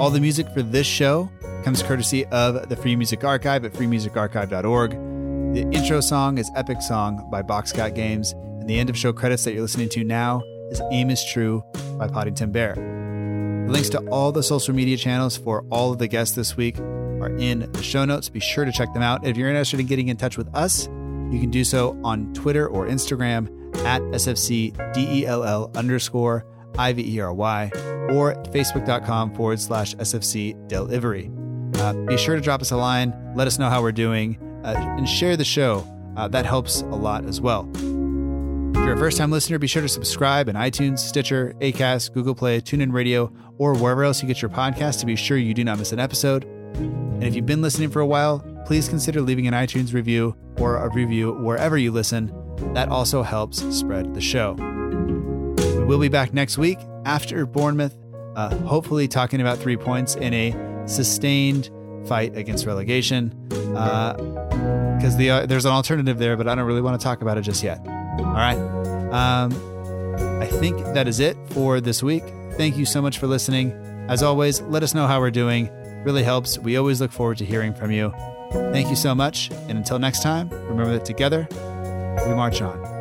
All the music for this show comes courtesy of the Free Music Archive at free music archive dot org. The intro song is Epic Song by Boxcott Games, and the end of show credits that you're listening to now is Aim Is True by Poddington Bear. The links to all the social media channels for all of the guests this week are in the show notes. Be sure to check them out. If you're interested in getting in touch with us, you can do so on Twitter or Instagram at SFCDELL underscore I V E R Y or facebook.com forward slash SFC Delivery. Uh, be sure to drop us a line. Let us know how we're doing uh, and share the show. Uh, that helps a lot as well. If you're a first-time listener, be sure to subscribe in iTunes, Stitcher, Acast, Google Play, TuneIn Radio, or wherever else you get your podcast to be sure you do not miss an episode. And if you've been listening for a while, please consider leaving an iTunes review or a review wherever you listen. That also helps spread the show. We will be back next week after Bournemouth, uh, hopefully talking about three points in a sustained fight against relegation. Because uh, the, uh, there's an alternative there, but I don't really want to talk about it just yet. All right. Um, I think that is it for this week. Thank you so much for listening. As always, let us know how we're doing. Really helps. We always look forward to hearing from you. Thank you so much. And until next time, remember that together we march on.